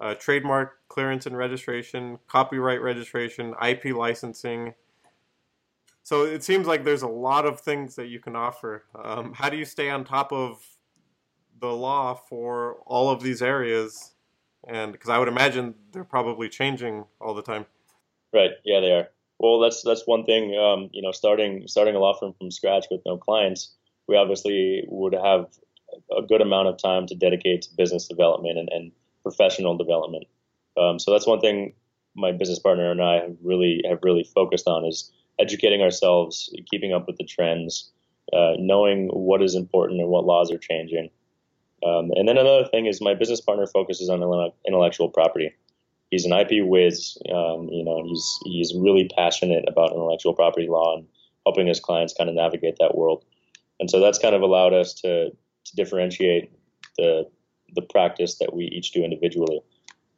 uh, trademark clearance and registration, copyright registration, I P licensing. So it seems like there's a lot of things that you can offer. Um, how do you stay on top of the law for all of these areas? And because I would imagine they're probably changing all the time. Right. Yeah, they are. Well, that's that's one thing. Um, you know, starting starting a law firm from scratch with no clients, we obviously would have a good amount of time to dedicate to business development and, and professional development. Um, so that's one thing my business partner and I have really have really focused on is educating ourselves, keeping up with the trends, uh, knowing what is important and what laws are changing. Um, and then another thing is my business partner focuses on intellectual property. He's an I P whiz. Um, you know, he's he's really passionate about intellectual property law and helping his clients kind of navigate that world. And so that's kind of allowed us to to differentiate the the practice that we each do individually.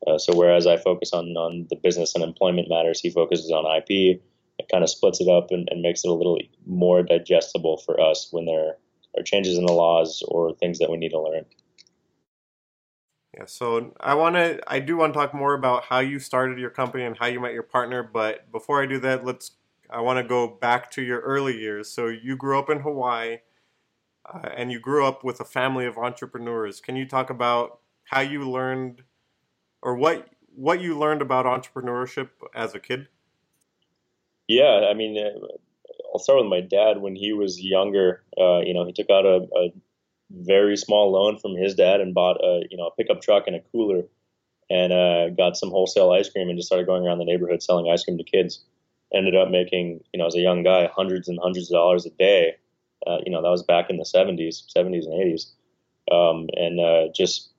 Uh, so whereas I focus on, on the business and employment matters, he focuses on I P. It kind of splits it up and, and makes it a little more digestible for us when there are changes in the laws or things that we need to learn. Yeah, so I want to, I do want to talk more about how you started your company and how you met your partner. But before I do that, let's, I want to go back to your early years. So you grew up in Hawaii, uh, and you grew up with a family of entrepreneurs. Can you talk about how you learned, or what what you learned about entrepreneurship as a kid? Yeah, I mean, I'll start with my dad. When he was younger, uh, you know, he took out a, a very small loan from his dad and bought a, you know, a pickup truck and a cooler, and uh, got some wholesale ice cream and just started going around the neighborhood selling ice cream to kids. Ended up making, you know, as a young guy, hundreds and hundreds of dollars a day. Uh, you know, that was back in the seventies, seventies and eighties. Um, and uh, just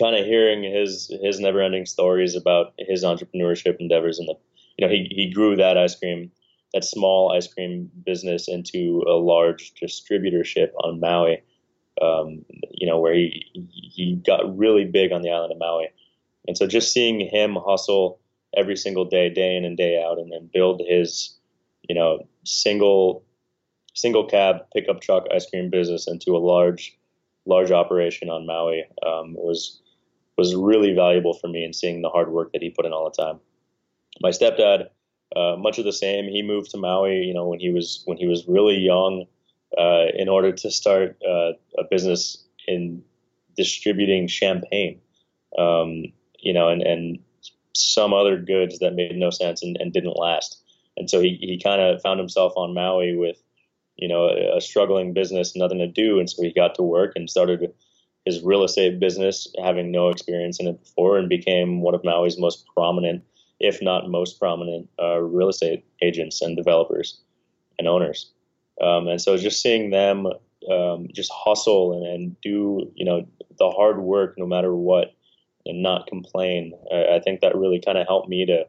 kind of hearing his his never-ending stories about his entrepreneurship endeavors, and the, you know, he he grew that ice cream, that small ice cream business, into a large distributorship on Maui. Um, you know, where he he got really big on the island of Maui. And so just seeing him hustle every single day, day in and day out, and then build his, you know, single single cab pickup truck ice cream business into a large large operation on Maui um, was was really valuable for me, and seeing the hard work that he put in all the time. My stepdad, uh, much of the same. He moved to Maui, you know, when he was when he was really young, uh, in order to start uh, a business in distributing champagne, um, you know, and and some other goods that made no sense and, and didn't last. And so he, he kind of found himself on Maui with, you know, a, a struggling business, nothing to do. And so he got to work and started his real estate business, having no experience in it before, and became one of Maui's most prominent, if not most prominent, uh, real estate agents and developers and owners. Um, and so just seeing them um, just hustle and, and do, you know, the hard work no matter what, and not complain. I think that really kind of helped me to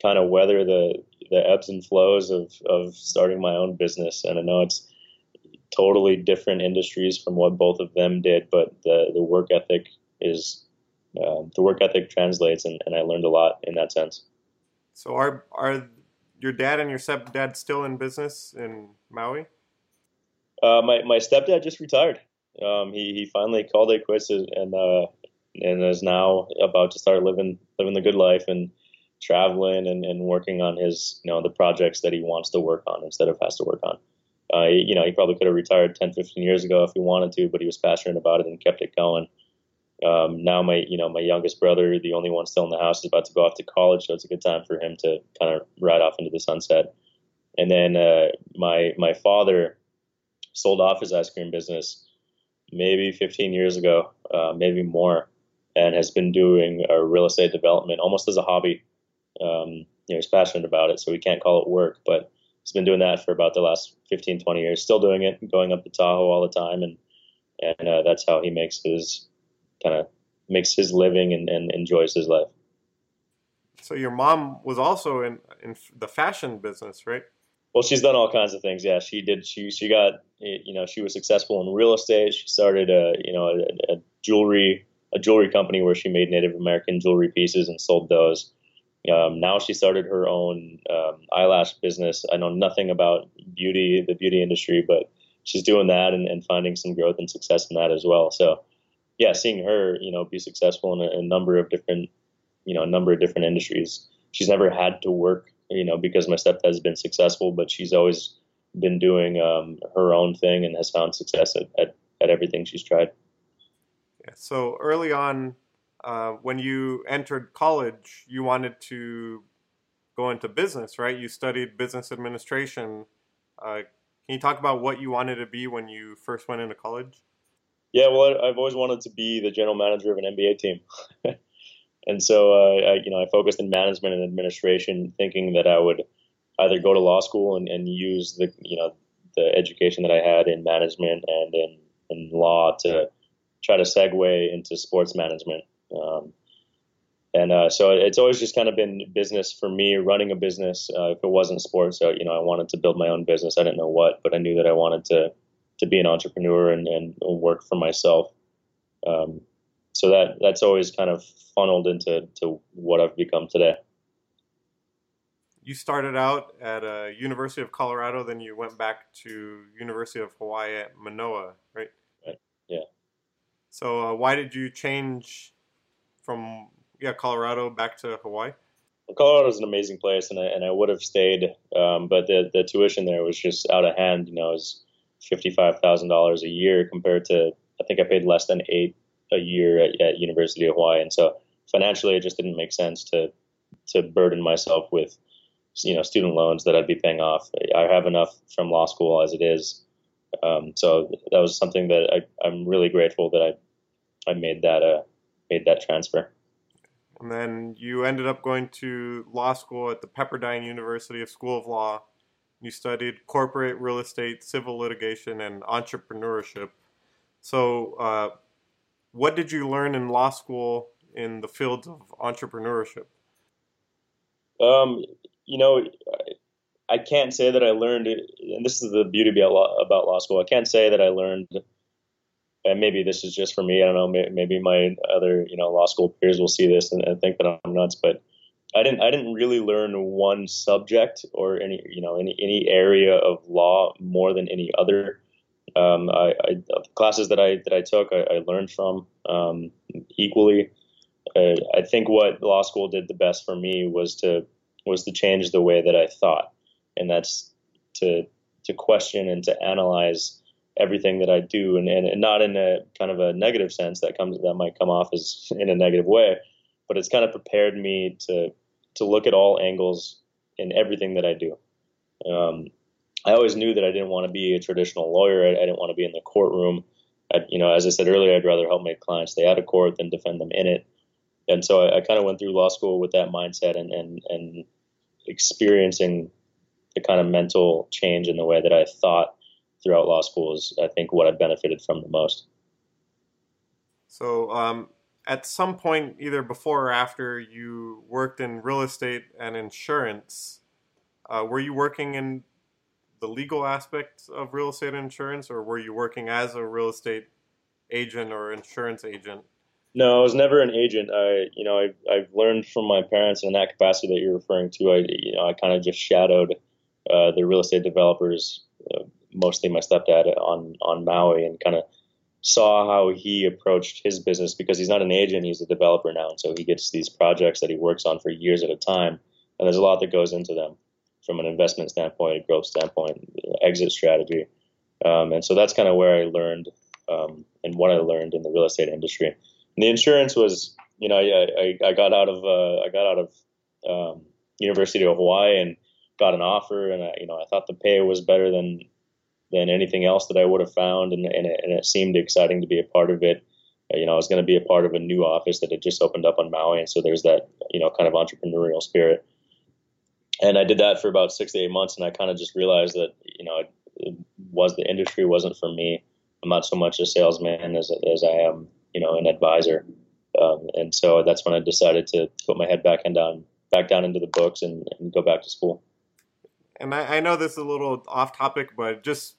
kind of weather the, the ebbs and flows of, of starting my own business. And I know it's totally different industries from what both of them did, but the, the work ethic is, uh, the work ethic translates, and, and I learned a lot in that sense. So are, are your dad and your stepdad still in business in Maui? Uh, my, my stepdad just retired. Um, he, he finally called it quits, and, uh, and is now about to start living living the good life and traveling and, and working on his, you know, the projects that he wants to work on instead of has to work on. Uh, he, you know, he probably could have retired ten, fifteen years ago if he wanted to, but he was passionate about it and kept it going. Um, now my, you know, my youngest brother, the only one still in the house, is about to go off to college, so it's a good time for him to kind of ride off into the sunset. And then uh, my my father sold off his ice cream business maybe fifteen years ago, uh, maybe more, and has been doing uh, real estate development almost as a hobby. Um, you know, he's passionate about it, so we can't call it work, but he's been doing that for about the last fifteen, twenty years, still doing it, going up to Tahoe all the time. And, and uh, that's how he makes his kind of makes his living and, and enjoys his life. So your mom was also in, in the fashion business, right? Well, she's done all kinds of things. Yeah, she did. She, she got, you know, she was successful in real estate. She started a, you know, a, a jewelry a jewelry company where she made Native American jewelry pieces and sold those. Um, now she started her own um, eyelash business. I know nothing about beauty, the beauty industry, but she's doing that and, and finding some growth and success in that as well. So yeah, seeing her, you know, be successful in a, a number of different, you know, a number of different industries. She's never had to work, you know, because my stepdad has been successful, but she's always been doing um, her own thing and has found success at, at, at everything she's tried. So early on, uh, when you entered college, you wanted to go into business, right? You studied business administration. Uh, can you talk about what you wanted to be when you first went into college? Yeah, well, I've always wanted to be the general manager of an N B A team. And so, uh, I, you know, I focused in management and administration, thinking that I would either go to law school and, and use the, you know, the education that I had in management and in, in law to try to segue into sports management. Um, and uh, so it's always just kind of been business for me, running a business. Uh, if it wasn't sports, so, you know, I wanted to build my own business. I didn't know what, but I knew that I wanted to, to be an entrepreneur and, and work for myself. Um, so that that's always kind of funneled into to what I've become today. You started out at uh, University of Colorado, then you went back to University of Hawaii at Manoa, right? Right. Yeah. So uh, why did you change from yeah Colorado back to Hawaii? Well, Colorado is an amazing place, and I and I would have stayed, um, but the the tuition there was just out of hand. You know, it was fifty-five thousand dollars a year compared to I think I paid less than eight a year at, at University of Hawaii, and so financially it just didn't make sense to to burden myself with, you know, student loans that I'd be paying off. I have enough from law school as it is. Um, so that was something that I, I'm really grateful that I, I made that, uh, made that transfer. And then you ended up going to law school at the Pepperdine University School of Law. You studied corporate real estate, civil litigation, and entrepreneurship. So, uh, what did you learn in law school in the field of entrepreneurship? Um, You know, I can't say that I learned, and this is the beauty about law, about law school. I can't say that I learned, and maybe this is just for me. I don't know. Maybe my other, you know, law school peers will see this and, and think that I'm nuts. But I didn't. I didn't really learn one subject or any, you know, any any area of law more than any other. Um, I, I the classes that I that I took, I, I learned from um, equally. Uh, I think what law school did the best for me was to. was to change the way that I thought, and that's to to question and to analyze everything that I do, and, and, and not in a kind of a negative sense that comes that might come off as in a negative way, but it's kind of prepared me to to look at all angles in everything that I do. Um, I always knew that I didn't want to be a traditional lawyer. I, I didn't want to be in the courtroom. I, you know, as I said earlier, I'd rather help my clients stay out of court than defend them in it. And so I, I kind of went through law school with that mindset and and and. experiencing the kind of mental change in the way that I thought throughout law school is, I think, what I benefited from the most. So um, at some point, either before or after, you worked in real estate and insurance. Uh, were you working in the legal aspects of real estate and insurance, or were you working as a real estate agent or insurance agent? No, I was never an agent. I, you know, I've, I've learned from my parents in that capacity that you're referring to. I, you know, I kind of just shadowed uh, the real estate developers, uh, mostly my stepdad on, on Maui, and kind of saw how he approached his business, because he's not an agent, he's a developer now. And so he gets these projects that he works on for years at a time. And there's a lot that goes into them from an investment standpoint, a growth standpoint, exit strategy. Um, and so that's kind of where I learned um, and what I learned in the real estate industry. And the insurance was, you know, I, I, I got out of uh, I got out of um, University of Hawaii and got an offer, and I, you know, I thought the pay was better than than anything else that I would have found, and and it, and it seemed exciting to be a part of it. Uh, you know, I was going to be a part of a new office that had just opened up on Maui, and so there's that, you know, kind of entrepreneurial spirit. And I did that for about six to eight months, and I kind of just realized that, you know, it, it was the industry wasn't for me. I'm not so much a salesman as as I am, you know, an advisor. Um, and so that's when I decided to put my head back and down, back down into the books and, and go back to school. And I, I know this is a little off topic, but just,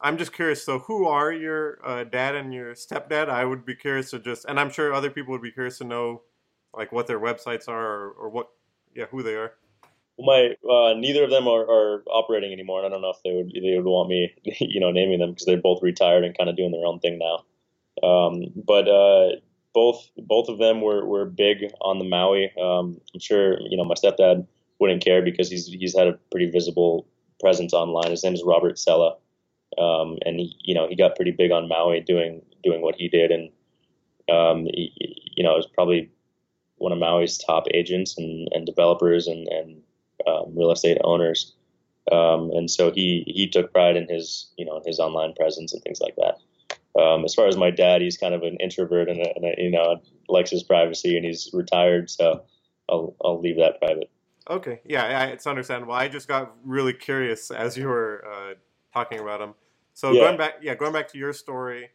I'm just curious. So who are your uh, dad and your stepdad? I would be curious to just, and I'm sure other people would be curious to know, like, what their websites are or, or what, yeah, who they are. My, uh, neither of them are, are operating anymore. And I don't know if they would, they would want me, you know, naming them, because they're both retired and kind of doing their own thing now. Um, but, uh, both, both of them were, were big on the Maui. Um, I'm sure, you know, my stepdad wouldn't care, because he's, he's had a pretty visible presence online. His name is Robert Sella. Um, and he, you know, he got pretty big on Maui doing, doing what he did. And, um, he, you know, it was probably one of Maui's top agents and, and developers and, and, um, real estate owners. Um, and so he, he took pride in his, you know, his online presence and things like that. Um, as far as my dad, he's kind of an introvert and, a, and a, you know, likes his privacy, and he's retired. So I'll, I'll leave that private. Okay, yeah, I, it's understandable. I just got really curious as you were uh, talking about them. So yeah. going back, yeah, going back to your story,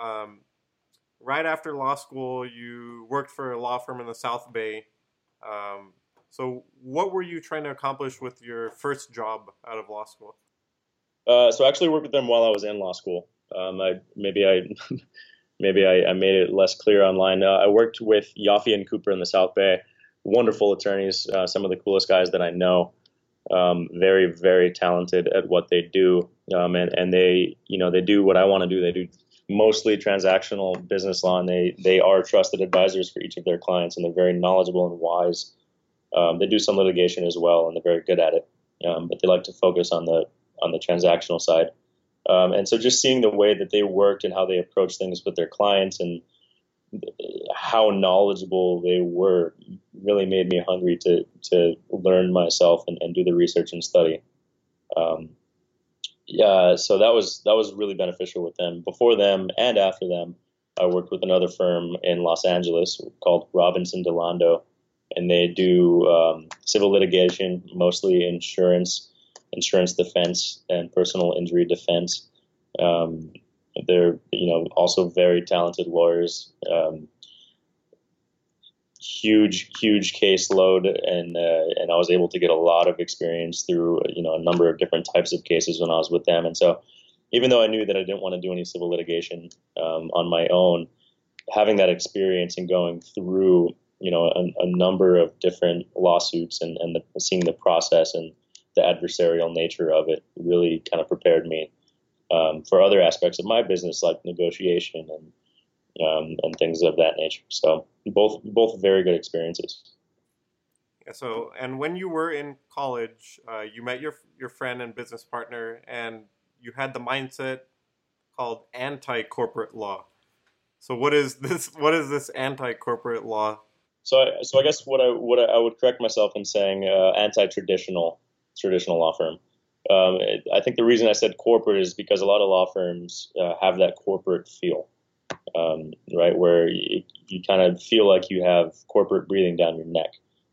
um, right after law school, you worked for a law firm in the South Bay. Um, so what were you trying to accomplish with your first job out of law school? Uh, so I actually worked with them while I was in law school. Um, I maybe I maybe I, I made it less clear online. Uh, I worked with Yaffe and Cooper in the South Bay. Wonderful attorneys, uh, some of the coolest guys that I know. Um, very, very talented at what they do, um, and and they, you know, they do what I want to do. They do mostly transactional business law, and they they are trusted advisors for each of their clients, and they're very knowledgeable and wise. Um, they do some litigation as well, and they're very good at it. Um, but they like to focus on the on the transactional side. Um, and so just seeing the way that they worked and how they approached things with their clients and how knowledgeable they were really made me hungry to, to learn myself and, and do the research and study. Um, yeah, so that was, that was really beneficial with them. Before them and after them, I worked with another firm in Los Angeles called Robinson Delando, and they do um, civil litigation, mostly insurance insurance defense and personal injury defense. Um, they're, you know, also very talented lawyers, um, huge, huge caseload. And, uh, and I was able to get a lot of experience through, you know, a number of different types of cases when I was with them. And so even though I knew that I didn't want to do any civil litigation, um, on my own, having that experience and going through, you know, a, a number of different lawsuits and, and the, seeing the process and the adversarial nature of it really kind of prepared me um, for other aspects of my business, like negotiation and um, and things of that nature. So both both very good experiences. Yeah, so, and when you were in college, uh, you met your your friend and business partner, and you had the mindset called anti-corporate law. So what is this? What is this anti-corporate law? So I, so I guess what I what I would correct myself in saying uh, anti-traditional. traditional law firm. Um, it, I think the reason I said corporate is because a lot of law firms uh, have that corporate feel, um, right? Where you, you kind of feel like you have corporate breathing down your neck.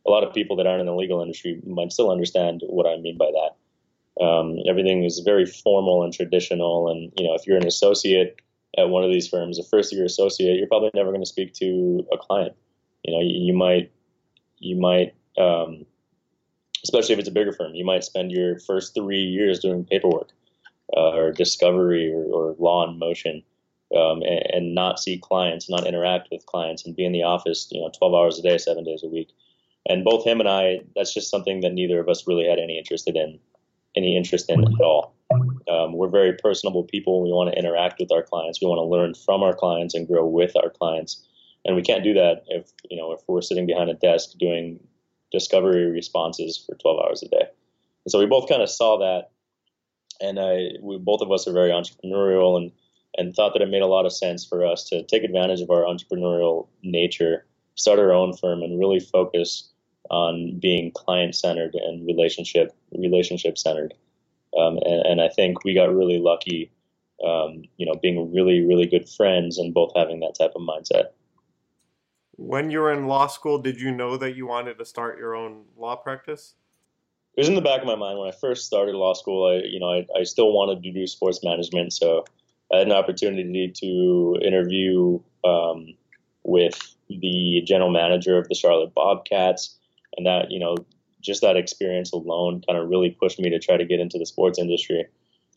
A lot of people that aren't in the legal industry might still understand what I mean by that. Um, everything is very formal and traditional. And, you know, if you're an associate at one of these firms, a first year associate, you're probably never going to speak to a client. You know, you, you might, you might, um, especially if it's a bigger firm, you might spend your first three years doing paperwork uh, or discovery or, or law in motion um, and, and not see clients, not interact with clients and be in the office, you know, twelve hours a day, seven days a week. And both him and I, that's just something that neither of us really had any interest in, any interest in at all. Um, we're very personable people. We want to interact with our clients. We want to learn from our clients and grow with our clients. And we can't do that if, you know, if we're sitting behind a desk doing discovery responses for twelve hours a day. And so we both kind of saw that. And I, we, both of us are very entrepreneurial and, and thought that it made a lot of sense for us to take advantage of our entrepreneurial nature, start our own firm and really focus on being client centered and relationship, relationship centered. Um, and, and I think we got really lucky, um, you know, being really, really good friends and both having that type of mindset. When you were in law school, did you know that you wanted to start your own law practice? It was in the back of my mind when I first started law school. I, you know, I, I still wanted to do sports management, so I had an opportunity to interview um, with the general manager of the Charlotte Bobcats, and that, you know, just that experience alone kind of really pushed me to try to get into the sports industry.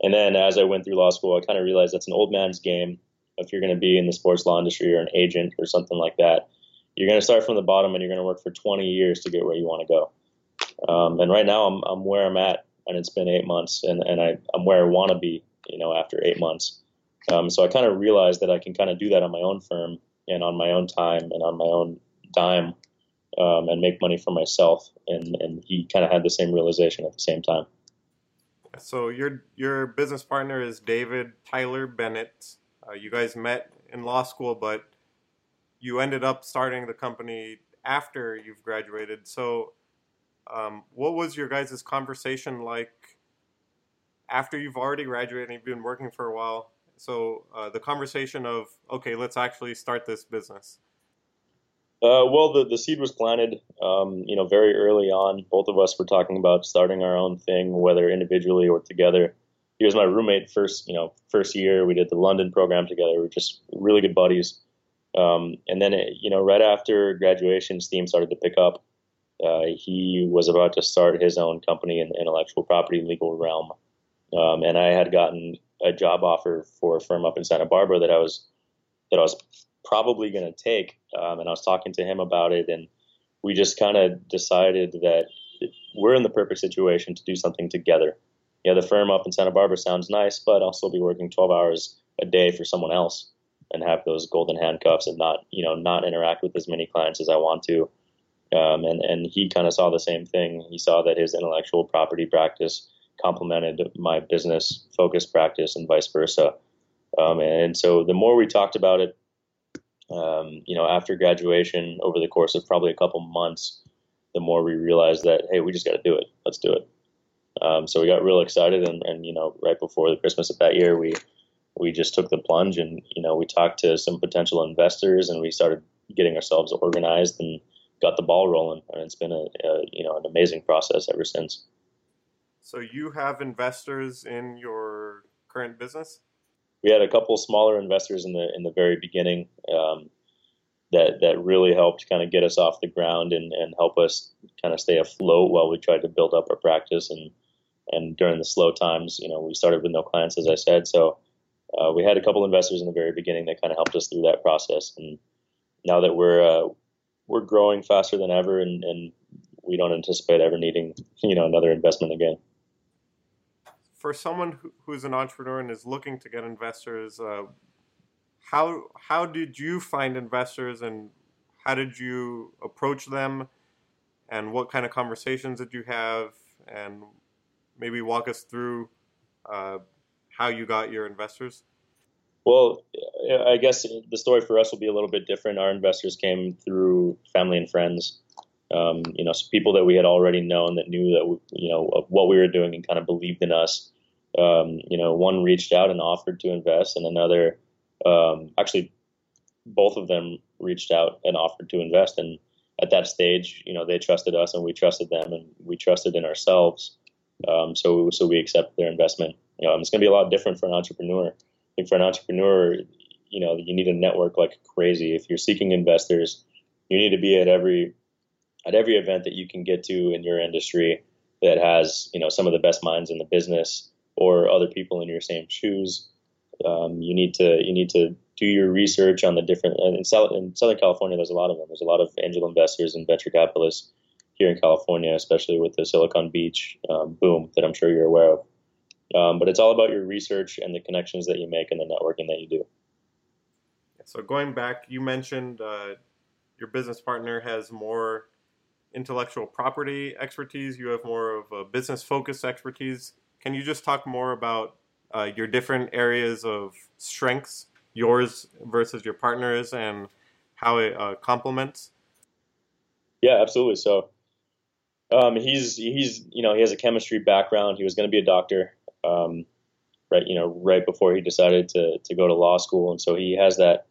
And then as I went through law school, I kind of realized that's an old man's game. If you're going to be in the sports law industry or an agent or something like that, you're going to start from the bottom and you're going to work for twenty years to get where you want to go. Um, and right now I'm, I'm where I'm at, and it's been eight months and, and I, I'm where I want to be, you know, after eight months. Um, so I kind of realized that I can kind of do that on my own firm and on my own time and on my own dime um, and make money for myself. And, and he kind of had the same realization at the same time. So your, your business partner is David Tyler Bennett. Uh, you guys met in law school, but you ended up starting the company after you've graduated. So um, what was your guys' conversation like after you've already graduated and you've been working for a while? So uh, the conversation of, okay, let's actually start this business. Uh, well, the, the seed was planted, um, you know, very early on. Both of us were talking about starting our own thing, whether individually or together. He was my roommate first, you know, first year. We did the London program together. We were just really good buddies. Um, and then, it, you know, right after graduation, steam started to pick up. Uh, he was about to start his own company in the intellectual property legal realm. Um, and I had gotten a job offer for a firm up in Santa Barbara that I was that I was probably going to take. Um, and I was talking to him about it. And we just kind of decided that we're in the perfect situation to do something together. Yeah, the firm up in Santa Barbara sounds nice, but I'll still be working twelve hours a day for someone else and have those golden handcuffs and not, you know, not interact with as many clients as I want to. Um, and, and he kind of saw the same thing. He saw that his intellectual property practice complemented my business focused practice and vice versa. Um, and so the more we talked about it, um, you know, after graduation, over the course of probably a couple months, the more we realized that, hey, we just got to do it. Let's do it. Um, so we got real excited, and, and, you know, right before the Christmas of that year, we, we just took the plunge, and, you know, we talked to some potential investors, and we started getting ourselves organized and got the ball rolling. And it's been a, a you know, an amazing process ever since. So you have investors in your current business? We had a couple smaller investors in the, in the very beginning, um, that, that really helped kind of get us off the ground and, and help us kind of stay afloat while we tried to build up our practice. And, And during the slow times, you know, we started with no clients, as I said. So uh, we had a couple investors in the very beginning that kind of helped us through that process. And now that we're uh, we're growing faster than ever, and, and we don't anticipate ever needing, you know, another investment again. For someone who, who's an entrepreneur and is looking to get investors, uh, how how did you find investors, and how did you approach them, and what kind of conversations did you have, and maybe walk us through uh, how you got your investors? Well, I guess the story for us will be a little bit different. Our investors came through family and friends, um, you know, so people that we had already known that knew that, we, you know, of what we were doing and kind of believed in us. Um, you know, one reached out and offered to invest, and another, um, actually, both of them reached out and offered to invest. And at that stage, you know, they trusted us, and we trusted them, and we trusted in ourselves. Um, so, so we accept their investment. You know, it's going to be a lot different for an entrepreneur. I think for an entrepreneur, you know, you need a network like crazy. If you're seeking investors, you need to be at every, at every event that you can get to in your industry that has, you know, some of the best minds in the business or other people in your same shoes. Um, you need to, you need to do your research on the different, and in, South, in Southern California, there's a lot of them. There's a lot of angel investors and venture capitalists here in California, especially with the Silicon Beach um, boom that I'm sure you're aware of. Um, but it's all about your research and the connections that you make and the networking that you do. So going back, you mentioned uh, your business partner has more intellectual property expertise. You have more of a business-focused expertise. Can you just talk more about uh, your different areas of strengths, yours versus your partner's, and how it uh, complements? Yeah, absolutely. So Um, he's, he's, you know, he has a chemistry background. He was going to be a doctor, um, right, you know, right before he decided to, to go to law school. And so he has that,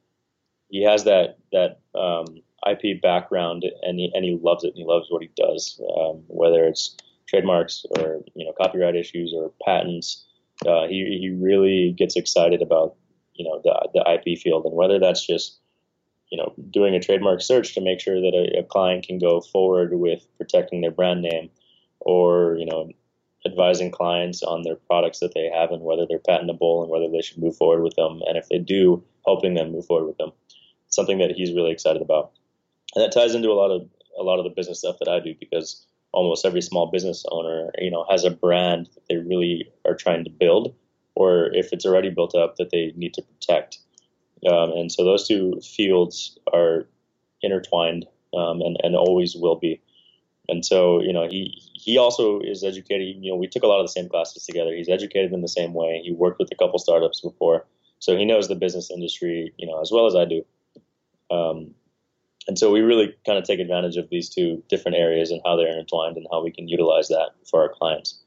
he has that, that, um, I P background, and he, and he loves it, and he loves what he does. Um, whether it's trademarks or, you know, copyright issues or patents, uh, he, he really gets excited about, you know, the, the I P field, and whether that's just, you know, doing a trademark search to make sure that a, a client can go forward with protecting their brand name, or, you know, advising clients on their products that they have and whether they're patentable and whether they should move forward with them. And if they do, helping them move forward with them. It's something that he's really excited about. And that ties into a lot of, a lot of the business stuff that I do, because almost every small business owner, you know, has a brand that they really are trying to build, or if it's already built up, that they need to protect. Um, and so those two fields are intertwined, um, and, and always will be. And so, you know, he, he also is educated. You know, we took a lot of the same classes together. He's educated in the same way. He worked with a couple startups before. So he knows the business industry, you know, as well as I do. Um, and so we really kind of take advantage of these two different areas and how they're intertwined and how we can utilize that for our clients.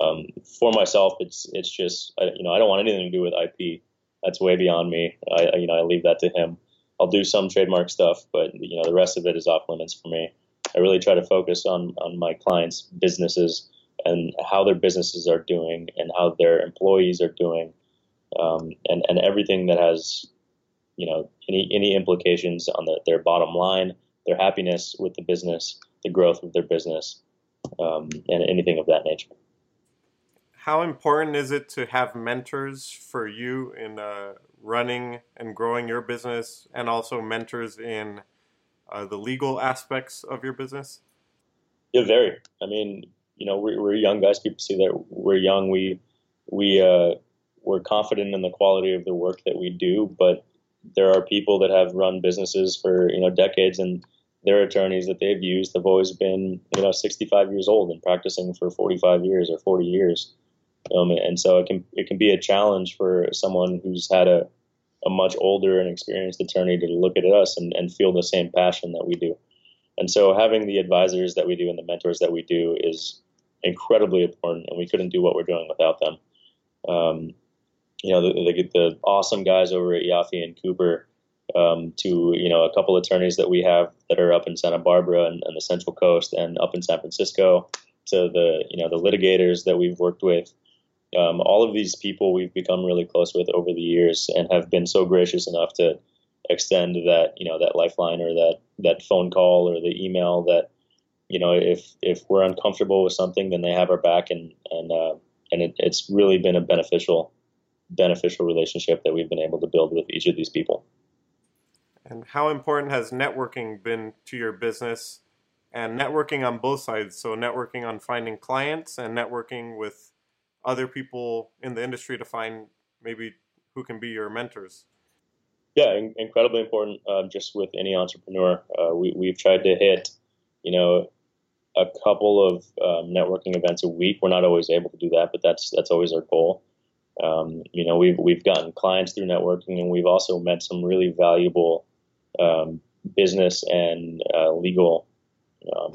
Um, for myself, it's, it's just, I, you know, I don't want anything to do with I P. That's way beyond me. I, you know, I leave that to him. I'll do some trademark stuff, but you know, the rest of it is off limits for me. I really try to focus on, on my clients' businesses and how their businesses are doing and how their employees are doing, um, and, and everything that has, you know, any, any implications on the, their bottom line, their happiness with the business, the growth of their business, um, and anything of that nature. How important is it to have mentors for you in uh, running and growing your business, and also mentors in uh, the legal aspects of your business? Yeah, very. I mean, you know, we're, we're young guys. People see that we're young. We, we, uh, we're confident in the quality of the work that we do, but there are people that have run businesses for, you know, decades, and their attorneys that they've used have always been, you know, sixty-five years old and practicing for forty-five years or forty years. Um, and so it can it can be a challenge for someone who's had a, a much older and experienced attorney to look at us and, and feel the same passion that we do. And so having the advisors that we do and the mentors that we do is incredibly important, and we couldn't do what we're doing without them. Um, you know, the, the, the awesome guys over at Yaffe and Cooper, um, to, you know, a couple attorneys that we have that are up in Santa Barbara and, and the Central Coast and up in San Francisco, to the, you know, the litigators that we've worked with. Um, all of these people we've become really close with over the years and have been so gracious enough to extend that, you know, that lifeline or that, that phone call or the email that, you know, if, if we're uncomfortable with something, then they have our back, and, and, uh, and it, it's really been a beneficial, beneficial relationship that we've been able to build with each of these people. And how important has networking been to your business, and networking on both sides? So networking on finding clients and networking with other people in the industry to find maybe who can be your mentors? Yeah, in- incredibly important. Uh, just with any entrepreneur, uh, we we've tried to hit, you know, a couple of um, networking events a week. We're not always able to do that, but that's that's always our goal. Um, you know, we've we've gotten clients through networking, and we've also met some really valuable um, business and uh, legal um,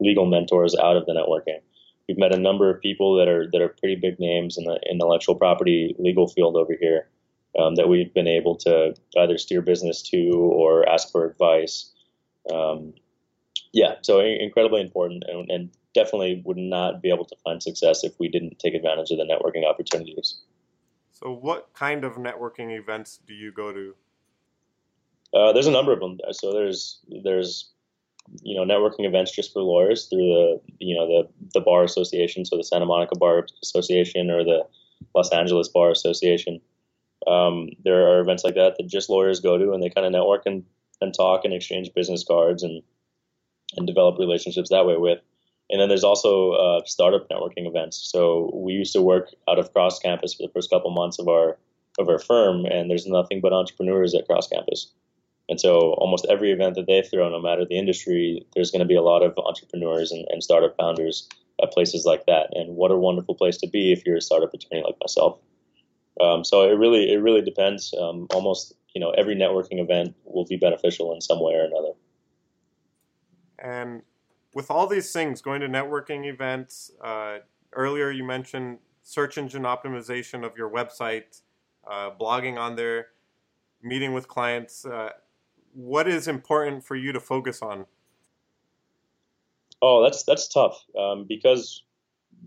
legal mentors out of the networking. We've met a number of people that are that are pretty big names in the intellectual property legal field over here, um, that we've been able to either steer business to or ask for advice. Um, yeah, so incredibly important, and, and definitely would not be able to find success if we didn't take advantage of the networking opportunities. So what kind of networking events do you go to? Uh, there's a number of them. So there's there's. you know, networking events just for lawyers through the, you know, the, the bar association, so the Santa Monica Bar Association or the Los Angeles Bar Association. Um, there are events like that that just lawyers go to, and they kind of network and, and talk and exchange business cards and, and develop relationships that way with. And then there's also uh, startup networking events. So we used to work out of Cross Campus for the first couple months of our, of our firm, and there's nothing but entrepreneurs at Cross Campus. And so almost every event that they throw, no matter the industry, there's going to be a lot of entrepreneurs and, and startup founders at places like that. And what a wonderful place to be if you're a startup attorney like myself. Um, so it really, it really depends. Um, almost, you know, every networking event will be beneficial in some way or another. And with all these things, going to networking events, uh, earlier you mentioned search engine optimization of your website, uh, blogging on there, meeting with clients, uh, what is important for you to focus on? Oh, that's that's tough um, because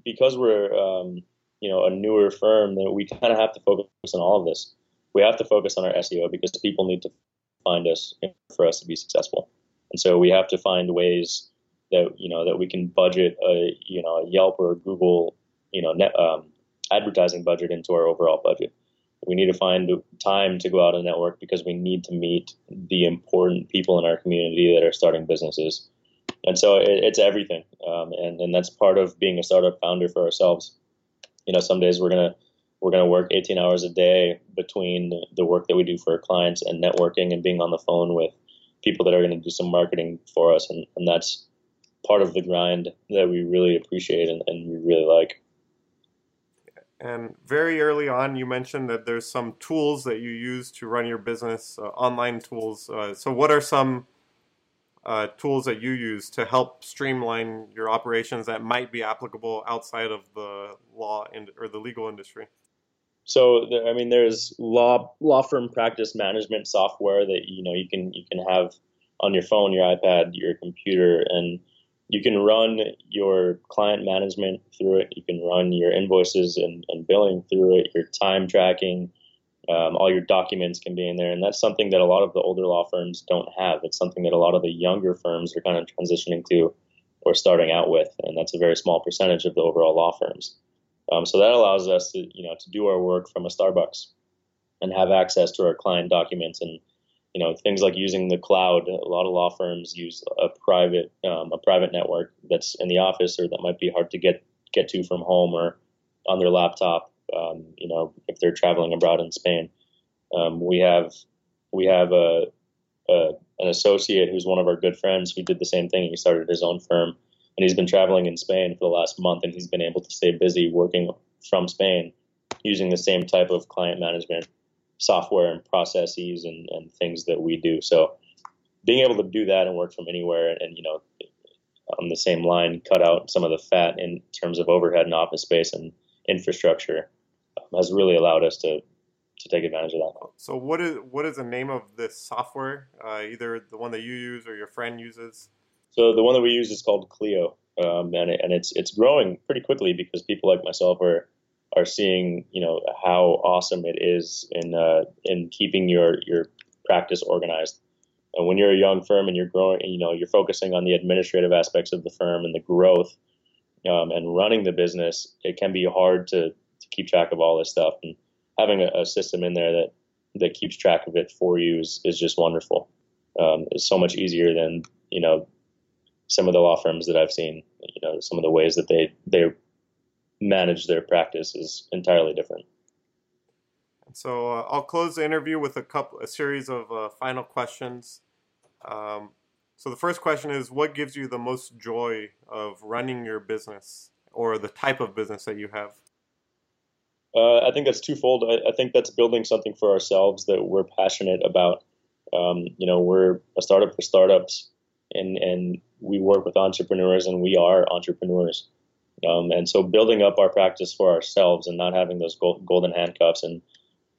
because we're um, you know, a newer firm, that we kind of have to focus on all of this. We have to focus on our S E O because people need to find us for us to be successful, and so we have to find ways that, you know, that we can budget a, you know, a Yelp or a Google, you know, net, um, advertising budget into our overall budget. We need to find time to go out and network because we need to meet the important people in our community that are starting businesses. And so it, it's everything. Um, and, and that's part of being a startup founder for ourselves. You know, some days we're going to, we're going to work eighteen hours a day between the work that we do for our clients and networking and being on the phone with people that are going to do some marketing for us. And, and that's part of the grind that we really appreciate and, and we really like. And very early on, you mentioned that there's some tools that you use to run your business, uh, online tools. Uh, so what are some uh, tools that you use to help streamline your operations that might be applicable outside of the law and, or the legal industry? So, I mean, there's law law firm practice management software that, you know, you can you can have on your phone, your iPad, your computer, and you can run your client management through it. You can run your invoices and, and billing through it, your time tracking, um, all your documents can be in there. And that's something that a lot of the older law firms don't have. It's something that a lot of the younger firms are kind of transitioning to or starting out with. And that's a very small percentage of the overall law firms. Um, so that allows us to, you know, to do our work from a Starbucks and have access to our client documents and, you know, things like using the cloud. A lot of law firms use a private, um, a private network that's in the office or that might be hard to get, get to from home or on their laptop. Um, you know, if they're traveling abroad in Spain, um, we have, we have a, a, an associate who's one of our good friends who did the same thing. He started his own firm. And he's been traveling in Spain for the last month, and he's been able to stay busy working from Spain using the same type of client management software and processes and, and things that we do. So being able to do that and work from anywhere and, and, you know, on the same line, cut out some of the fat in terms of overhead and office space and infrastructure has really allowed us to to take advantage of that. So what is, what is the name of this software, uh, either the one that you use or your friend uses? So the one that we use is called Clio, um, and, it, and it's it's growing pretty quickly because people like myself are are seeing, you know, how awesome it is in uh, in keeping your, your practice organized. And when you're a young firm and you're growing, you know, you're focusing on the administrative aspects of the firm and the growth um, and running the business. It can be hard to, to keep track of all this stuff, and having a, a system in there that, that keeps track of it for you is is just wonderful. Um, it's so much easier than, you know, some of the law firms that I've seen, you know, some of the ways that they, they manage their practice is entirely different. So uh, I'll close the interview with a couple, a series of uh, final questions. Um, so the first question is, what gives you the most joy of running your business or the type of business that you have? Uh, I think that's twofold. I, I think that's building something for ourselves that we're passionate about. Um, you know, we're a startup for startups. And, and we work with entrepreneurs, and we are entrepreneurs. Um, and so building up our practice for ourselves and not having those gold, golden handcuffs and,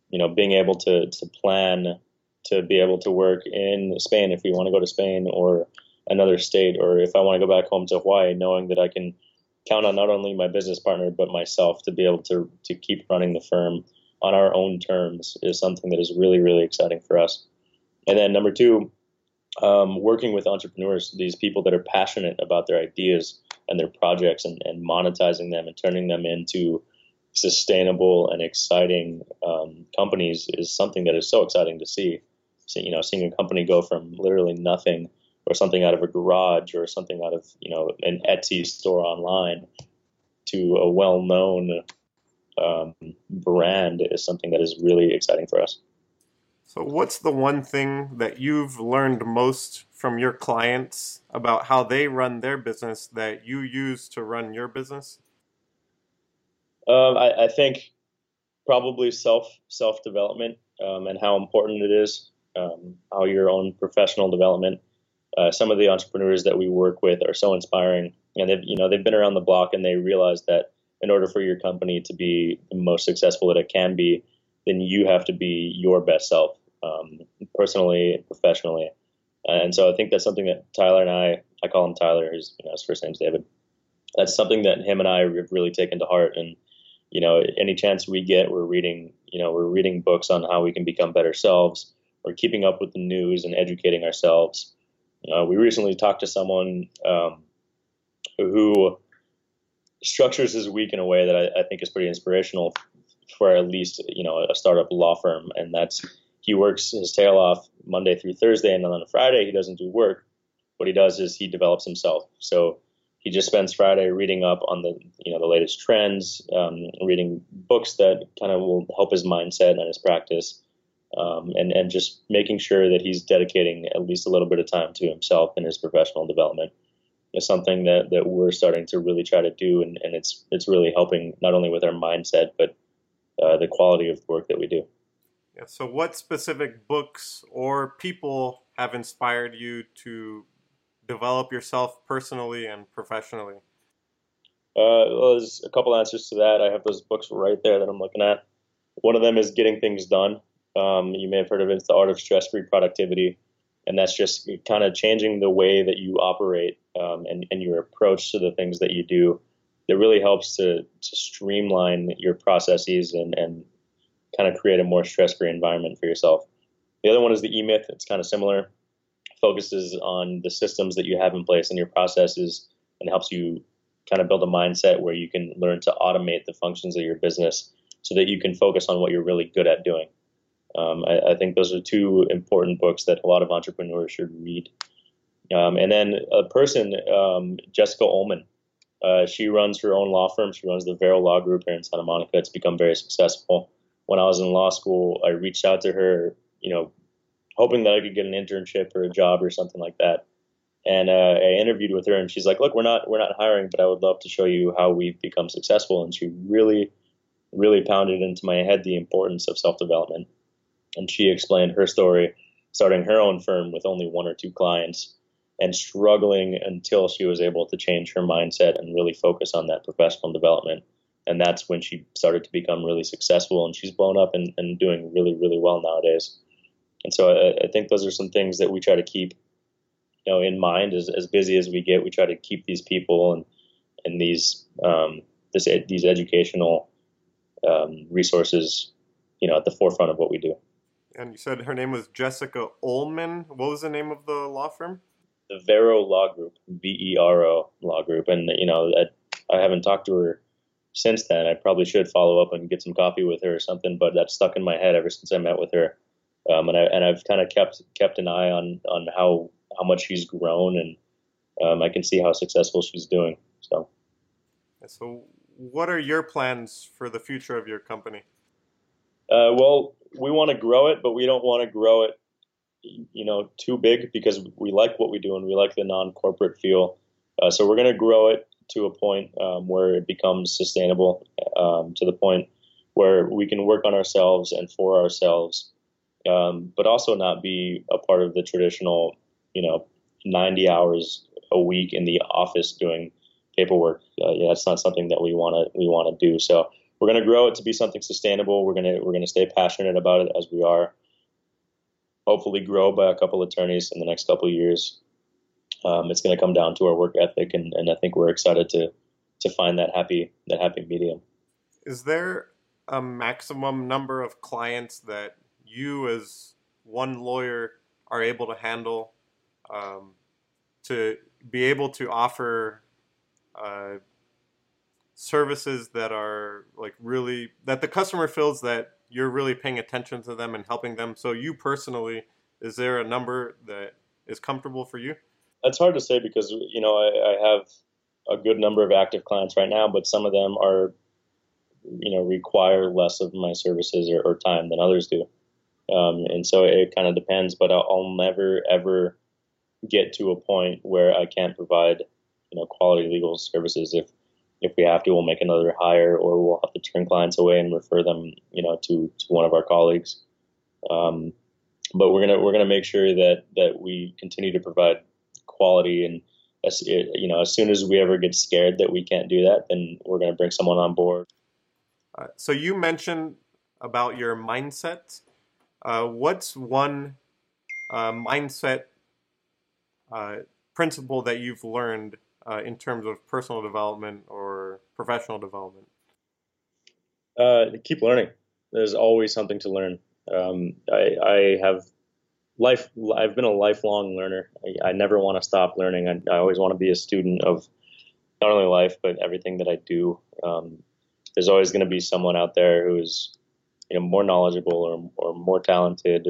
you know, being able to, to plan to be able to work in Spain if we want to go to Spain or another state, or if I want to go back home to Hawaii, knowing that I can count on not only my business partner but myself to be able to, to keep running the firm on our own terms is something that is really, really exciting for us. And then number two, Um, working with entrepreneurs, these people that are passionate about their ideas and their projects and, and monetizing them and turning them into sustainable and exciting um, companies is something that is so exciting to see. So, you know, seeing a company go from literally nothing or something out of a garage or something out of, you know, an Etsy store online to a well-known um, brand is something that is really exciting for us. So what's the one thing that you've learned most from your clients about how they run their business that you use to run your business? Um, I, I think probably self, self-development um, and how important it is, um, how your own professional development. Uh, some of the entrepreneurs that we work with are so inspiring. And they've, you know, they've been around the block, and they realize that in order for your company to be the most successful that it can be, then you have to be your best self, um, personally and professionally. And so I think that's something that Tyler and I, I call him Tyler, his, you know, his first name's David. That's something that him and I have really taken to heart. And, you know, any chance we get, we're reading, you know, we're reading books on how we can become better selves. We're keeping up with the news and educating ourselves. You know, we recently talked to someone um, who structures his week in a way that I, I think is pretty inspirational for at least, you know, a startup law firm. And that's, he works his tail off Monday through Thursday. And then on a Friday, he doesn't do work. What he does is he develops himself. So he just spends Friday reading up on the, you know, the latest trends, um, reading books that kind of will help his mindset and his practice. Um, and, and just making sure that he's dedicating at least a little bit of time to himself and his professional development is something that, that we're starting to really try to do. And, and it's, it's really helping not only with our mindset, but Uh, the quality of the work that we do. Yeah. So what specific books or people have inspired you to develop yourself personally and professionally? Uh, well, there's a couple answers to that. I have those books right there that I'm looking at. One of them is Getting Things Done. Um, you may have heard of it. It's the art of stress-free productivity. And that's just kind of changing the way that you operate um, and, and your approach to the things that you do. It really helps to, to streamline your processes and, and kind of create a more stress-free environment for yourself. The other one is the E-Myth. It's kind of similar. It focuses on the systems that you have in place and your processes, and helps you kind of build a mindset where you can learn to automate the functions of your business so that you can focus on what you're really good at doing. Um, I, I think those are two important books that a lot of entrepreneurs should read. Um, and then a person, um, Jessica Ullman, uh, she runs her own law firm. She runs the Vero Law Group here in Santa Monica. It's become very successful. When I was in law school, I reached out to her, you know, hoping that I could get an internship or a job or something like that. And uh, I interviewed with her, and she's like, "Look, we're not we're not hiring, but I would love to show you how we've become successful." And she really, really pounded into my head the importance of self-development. And she explained her story, starting her own firm with only one or two clients and struggling until she was able to change her mindset and really focus on that professional development. And that's when she started to become really successful, and she's blown up and, and doing really, really well nowadays. And so I, I think those are some things that we try to keep, you know, in mind. As, as busy as we get, we try to keep these people and, and these, um, this, these educational um, resources, you know, at the forefront of what we do. And you said her name was Jessica Ullman. What was the name of the law firm? The Vero Law Group, V E R O Law Group. And, you know, I, I haven't talked to her since then. I probably should follow up and get some coffee with her or something, but that's stuck in my head ever since I met with her. Um, and I, and I've kind of kept, kept an eye on, on how, how much she's grown, and um, I can see how successful she's doing. So, so what are your plans for the future of your company? Uh, well, we want to grow it, but we don't want to grow it, you know, too big, because we like what we do and we like the non-corporate feel. Uh, so we're going to grow it to a point um, where it becomes sustainable, um, to the point where we can work on ourselves and for ourselves, um, but also not be a part of the traditional, you know, ninety hours a week in the office doing paperwork. Uh, yeah, that's not something that we want to we want to do. So we're going to grow it to be something sustainable. We're going to we're going to stay passionate about it as we are. Hopefully, grow by a couple attorneys in the next couple of years. Um, it's going to come down to our work ethic, and, and I think we're excited to to find that happy that happy medium. Is there a maximum number of clients that you, as one lawyer, are able to handle um, to be able to offer Uh, services that are like really, that the customer feels that you're really paying attention to them and helping them? So you personally, is there a number that is comfortable for you? That's hard to say, because, you know, I, I have a good number of active clients right now, but some of them are, you know, require less of my services or, or time than others do. Um, and so it kind of depends, but I'll, I'll never ever get to a point where I can't provide, you know, quality legal services. If If we have to, we'll make another hire, or we'll have to turn clients away and refer them, you know, to, to one of our colleagues. Um, but we're gonna we're gonna make sure that that we continue to provide quality. And as, you know, as soon as we ever get scared that we can't do that, then we're gonna bring someone on board. Uh, so you mentioned about your mindset. Uh, what's one uh, mindset uh, principle that you've learned Uh, in terms of personal development or professional development? Uh, keep learning. There's always something to learn. Um, I, I have life. I've been a lifelong learner. I, I never want to stop learning. I, I always want to be a student of not only life, but everything that I do. Um, there's always going to be someone out there who is, you know, more knowledgeable or, or more talented,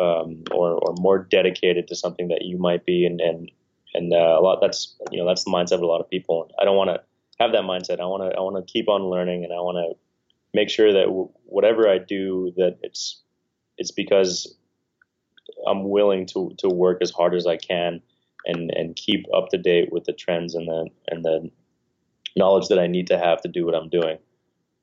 um, or, or more dedicated to something that you might be. And, and, And uh, a lot, that's, you know, that's the mindset of a lot of people. I don't want to have that mindset. I want to, I want to keep on learning, and I want to make sure that w- whatever I do, that it's, it's because I'm willing to, to work as hard as I can and, and keep up to date with the trends and the, and the knowledge that I need to have to do what I'm doing.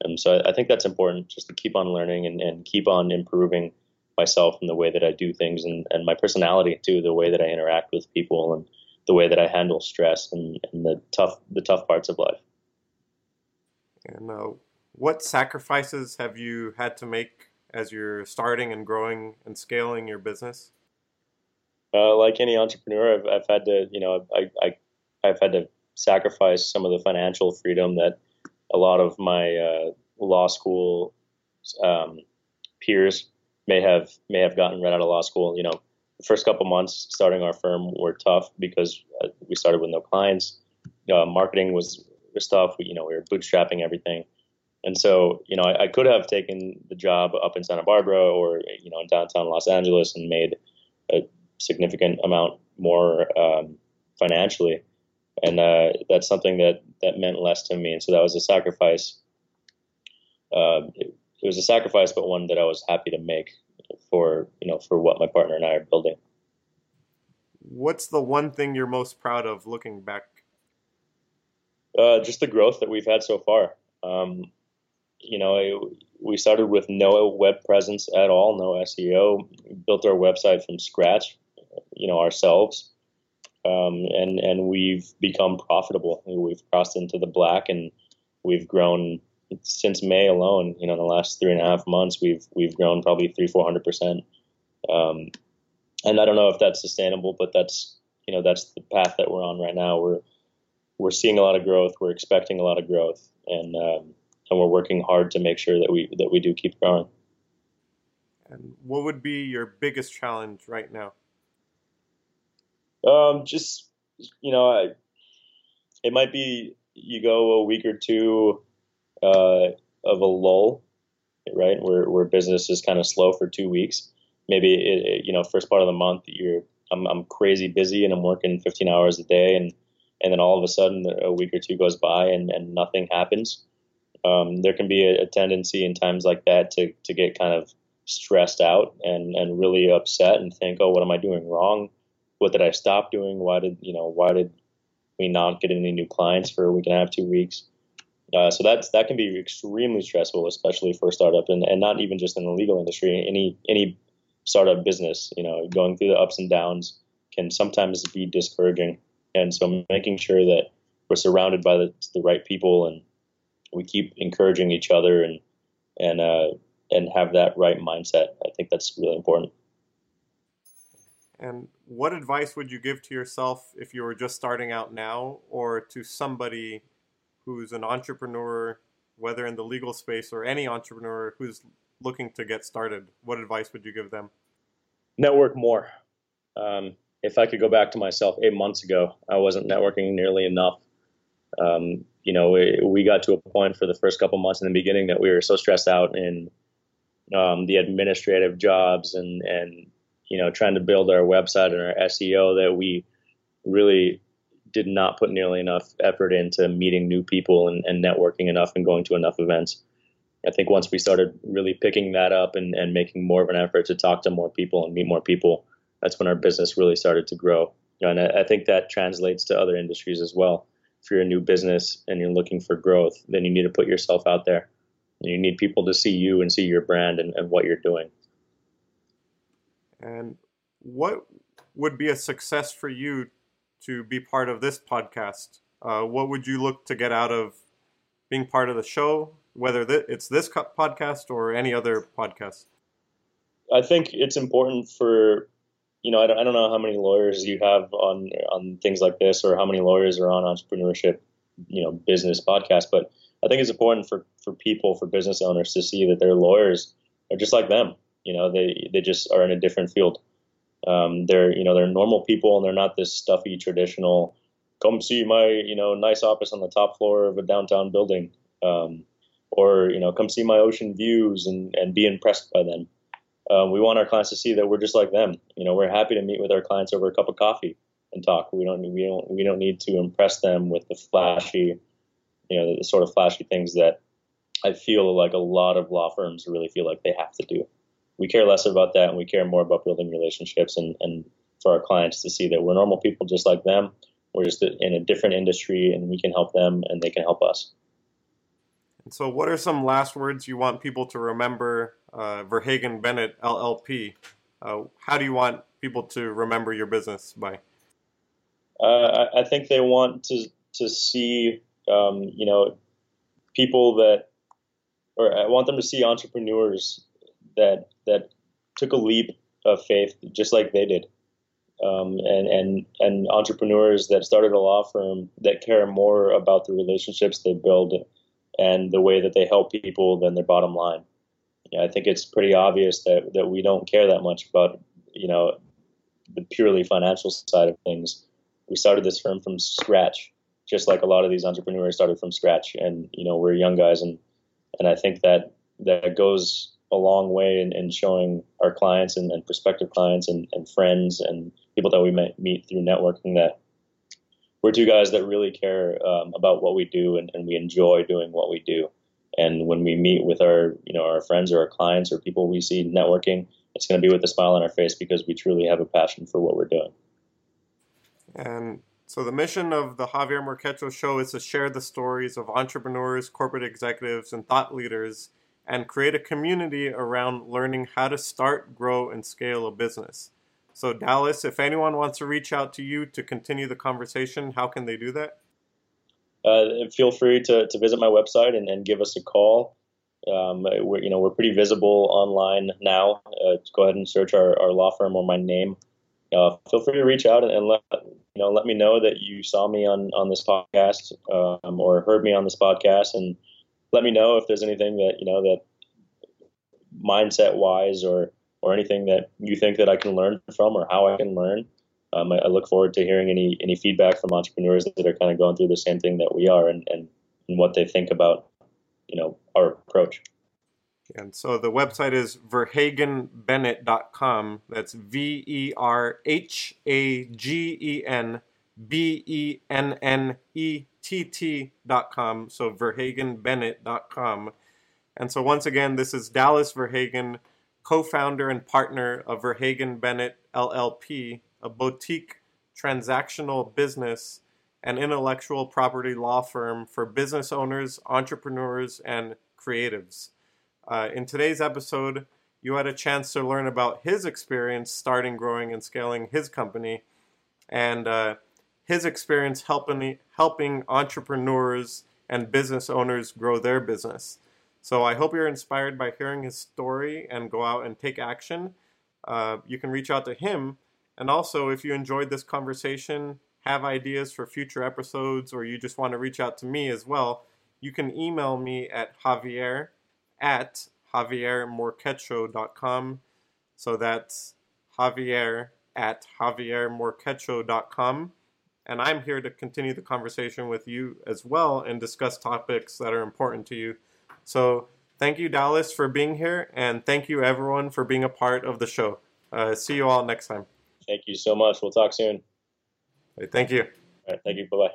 And so I, I think that's important, just to keep on learning and, and keep on improving myself in the way that I do things, and, and my personality too, the way that I interact with people, and the way that I handle stress and, and the tough the tough parts of life. And uh, What sacrifices have you had to make as you're starting and growing and scaling your business? Uh, like any entrepreneur, I've, I've had to, you know, I, I, I've had to sacrifice some of the financial freedom that a lot of my uh, law school um, peers may have may have gotten right out of law school. You know, the first couple months starting our firm were tough because we started with no clients. Uh, marketing was, was tough. We, you know, we were bootstrapping everything. And so, you know, I, I could have taken the job up in Santa Barbara or, you know, in downtown Los Angeles and made a significant amount more um, financially. And uh, that's something that, that meant less to me. And so that was a sacrifice. Uh, it, it was a sacrifice, but one that I was happy to make for, you know, for what my partner and I are building. What's the one thing you're most proud of looking back? Uh, just the growth that we've had so far. Um, You know, we started with no web presence at all, no S E O, built our website from scratch, you know, ourselves. Um, and, and we've become profitable. We've crossed into the black and we've grown since May alone, you know, in the last three and a half months, we've, we've grown probably three, four hundred percent. Um, and I don't know if that's sustainable, but that's, you know, that's the path that we're on right now. We're, we're seeing a lot of growth. We're expecting a lot of growth. And, um, And we're working hard to make sure that we that we do keep growing. And what would be your biggest challenge right now? Um, just you know, I, it might be you go a week or two uh, of a lull, right? Where where business is kind of slow for two weeks. Maybe it, it, you know, first part of the month you're I'm I'm crazy busy and I'm working fifteen hours a day, and and then all of a sudden a week or two goes by and, and nothing happens. Um, there can be a, a tendency in times like that to, to get kind of stressed out and, and really upset and think, oh, what am I doing wrong? What did I stop doing? Why did, you know, why did we not get any new clients for a week and a half, two weeks? Uh, so that's, that can be extremely stressful, especially for a startup and, and not even just in the legal industry, any, any startup business, you know, going through the ups and downs can sometimes be discouraging. And so making sure that we're surrounded by the, the right people and, we keep encouraging each other and and uh, and have that right mindset. I think that's really important. And what advice would you give to yourself if you were just starting out now, or to somebody who's an entrepreneur, whether in the legal space or any entrepreneur who's looking to get started? What advice would you give them? Network more. Um, if I could go back to myself eight months ago, I wasn't networking nearly enough. Um, you know, we, we got to a point for the first couple months in the beginning that we were so stressed out in um, the administrative jobs and, and, you know, trying to build our website and our S E O that we really did not put nearly enough effort into meeting new people and, and networking enough and going to enough events. I think once we started really picking that up and, and making more of an effort to talk to more people and meet more people, that's when our business really started to grow. And I, I think that translates to other industries as well. If you're a new business and you're looking for growth, then you need to put yourself out there. You need people to see you and see your brand and, and what you're doing. And what would be a success for you to be part of this podcast? Uh, what would you look to get out of being part of the show, whether th- it's this co- podcast or any other podcast? I think it's important for You know, I don't, I don't know how many lawyers you have on on things like this, or how many lawyers are on entrepreneurship, you know, business podcasts. But I think it's important for, for people, for business owners, to see that their lawyers are just like them. You know, they they just are in a different field. Um, they're you know they're normal people, and they're not this stuffy traditional. Come see my you know nice office on the top floor of a downtown building, um, or you know come see my ocean views and, and be impressed by them. Uh, we want our clients to see that we're just like them. You know, we're happy to meet with our clients over a cup of coffee and talk. We don't, we don't, we don't need to impress them with the flashy, you know, the sort of flashy things that I feel like a lot of law firms really feel like they have to do. We care less about that, and we care more about building relationships and, and for our clients to see that we're normal people just like them. We're just in a different industry, and we can help them, and they can help us. And so, what are some last words you want people to remember? Uh, Verhagen Bennett L L P. Uh, how do you want people to remember your business by? Uh, I, I think they want to to see, um, you know, people that or I want them to see entrepreneurs that that took a leap of faith just like they did, um, and and and entrepreneurs that started a law firm that care more about the relationships they build and the way that they help people than their bottom line. Yeah, I think it's pretty obvious that that we don't care that much about, you know, the purely financial side of things. We started this firm from scratch, just like a lot of these entrepreneurs started from scratch. And, you know, we're young guys. And, and I think that that goes a long way in, in showing our clients and, and prospective clients and, and friends and people that we might meet through networking that we're two guys that really care um, about what we do, and, and we enjoy doing what we do. And when we meet with our, you know, our friends or our clients or people we see networking, it's going to be with a smile on our face because we truly have a passion for what we're doing. And so the mission of the Javier Morquecho Show is to share the stories of entrepreneurs, corporate executives, and thought leaders, and create a community around learning how to start, grow, and scale a business. So Dallas, if anyone wants to reach out to you to continue the conversation, how can they do that? Uh, feel free to, to visit my website and, and give us a call. Um, we're, you know, we're pretty visible online now. Uh, go ahead and search our, our law firm or my name. Uh, feel free to reach out and, and let you know. Let me know that you saw me on, on this podcast um, or heard me on this podcast, and let me know if there's anything that you know that mindset wise or or anything that you think that I can learn from or how I can learn. Um, I, I look forward to hearing any any feedback from entrepreneurs that are kind of going through the same thing that we are, and, and, and what they think about you know our approach. And so the website is verhagen bennett dot com. That's V E R H A G E N B E N N E T T dot com. So verhagen bennett dot com. And so once again, this is Dallas Verhagen, co-founder and partner of Verhagen Bennett L L P, a boutique transactional business and intellectual property law firm for business owners, entrepreneurs, and creatives. Uh, in today's episode, you had a chance to learn about his experience starting, growing, and scaling his company, and uh, his experience helping helping entrepreneurs and business owners grow their business. So I hope you're inspired by hearing his story and go out and take action. Uh, you can reach out to him. And also, if you enjoyed this conversation, have ideas for future episodes, or you just want to reach out to me as well, you can email me at Javier at javier morquecho dot com. So that's Javier at javier morquecho dot com. And I'm here to continue the conversation with you as well and discuss topics that are important to you. So thank you, Dallas, for being here. And thank you, everyone, for being a part of the show. Uh, see you all next time. Thank you so much. We'll talk soon. Right, thank you. All right, thank you. Bye-bye.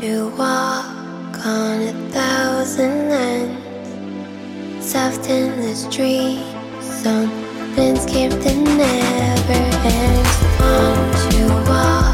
To walk on a thousand lands, soft endless dreams, some landscape that never ends. Want to walk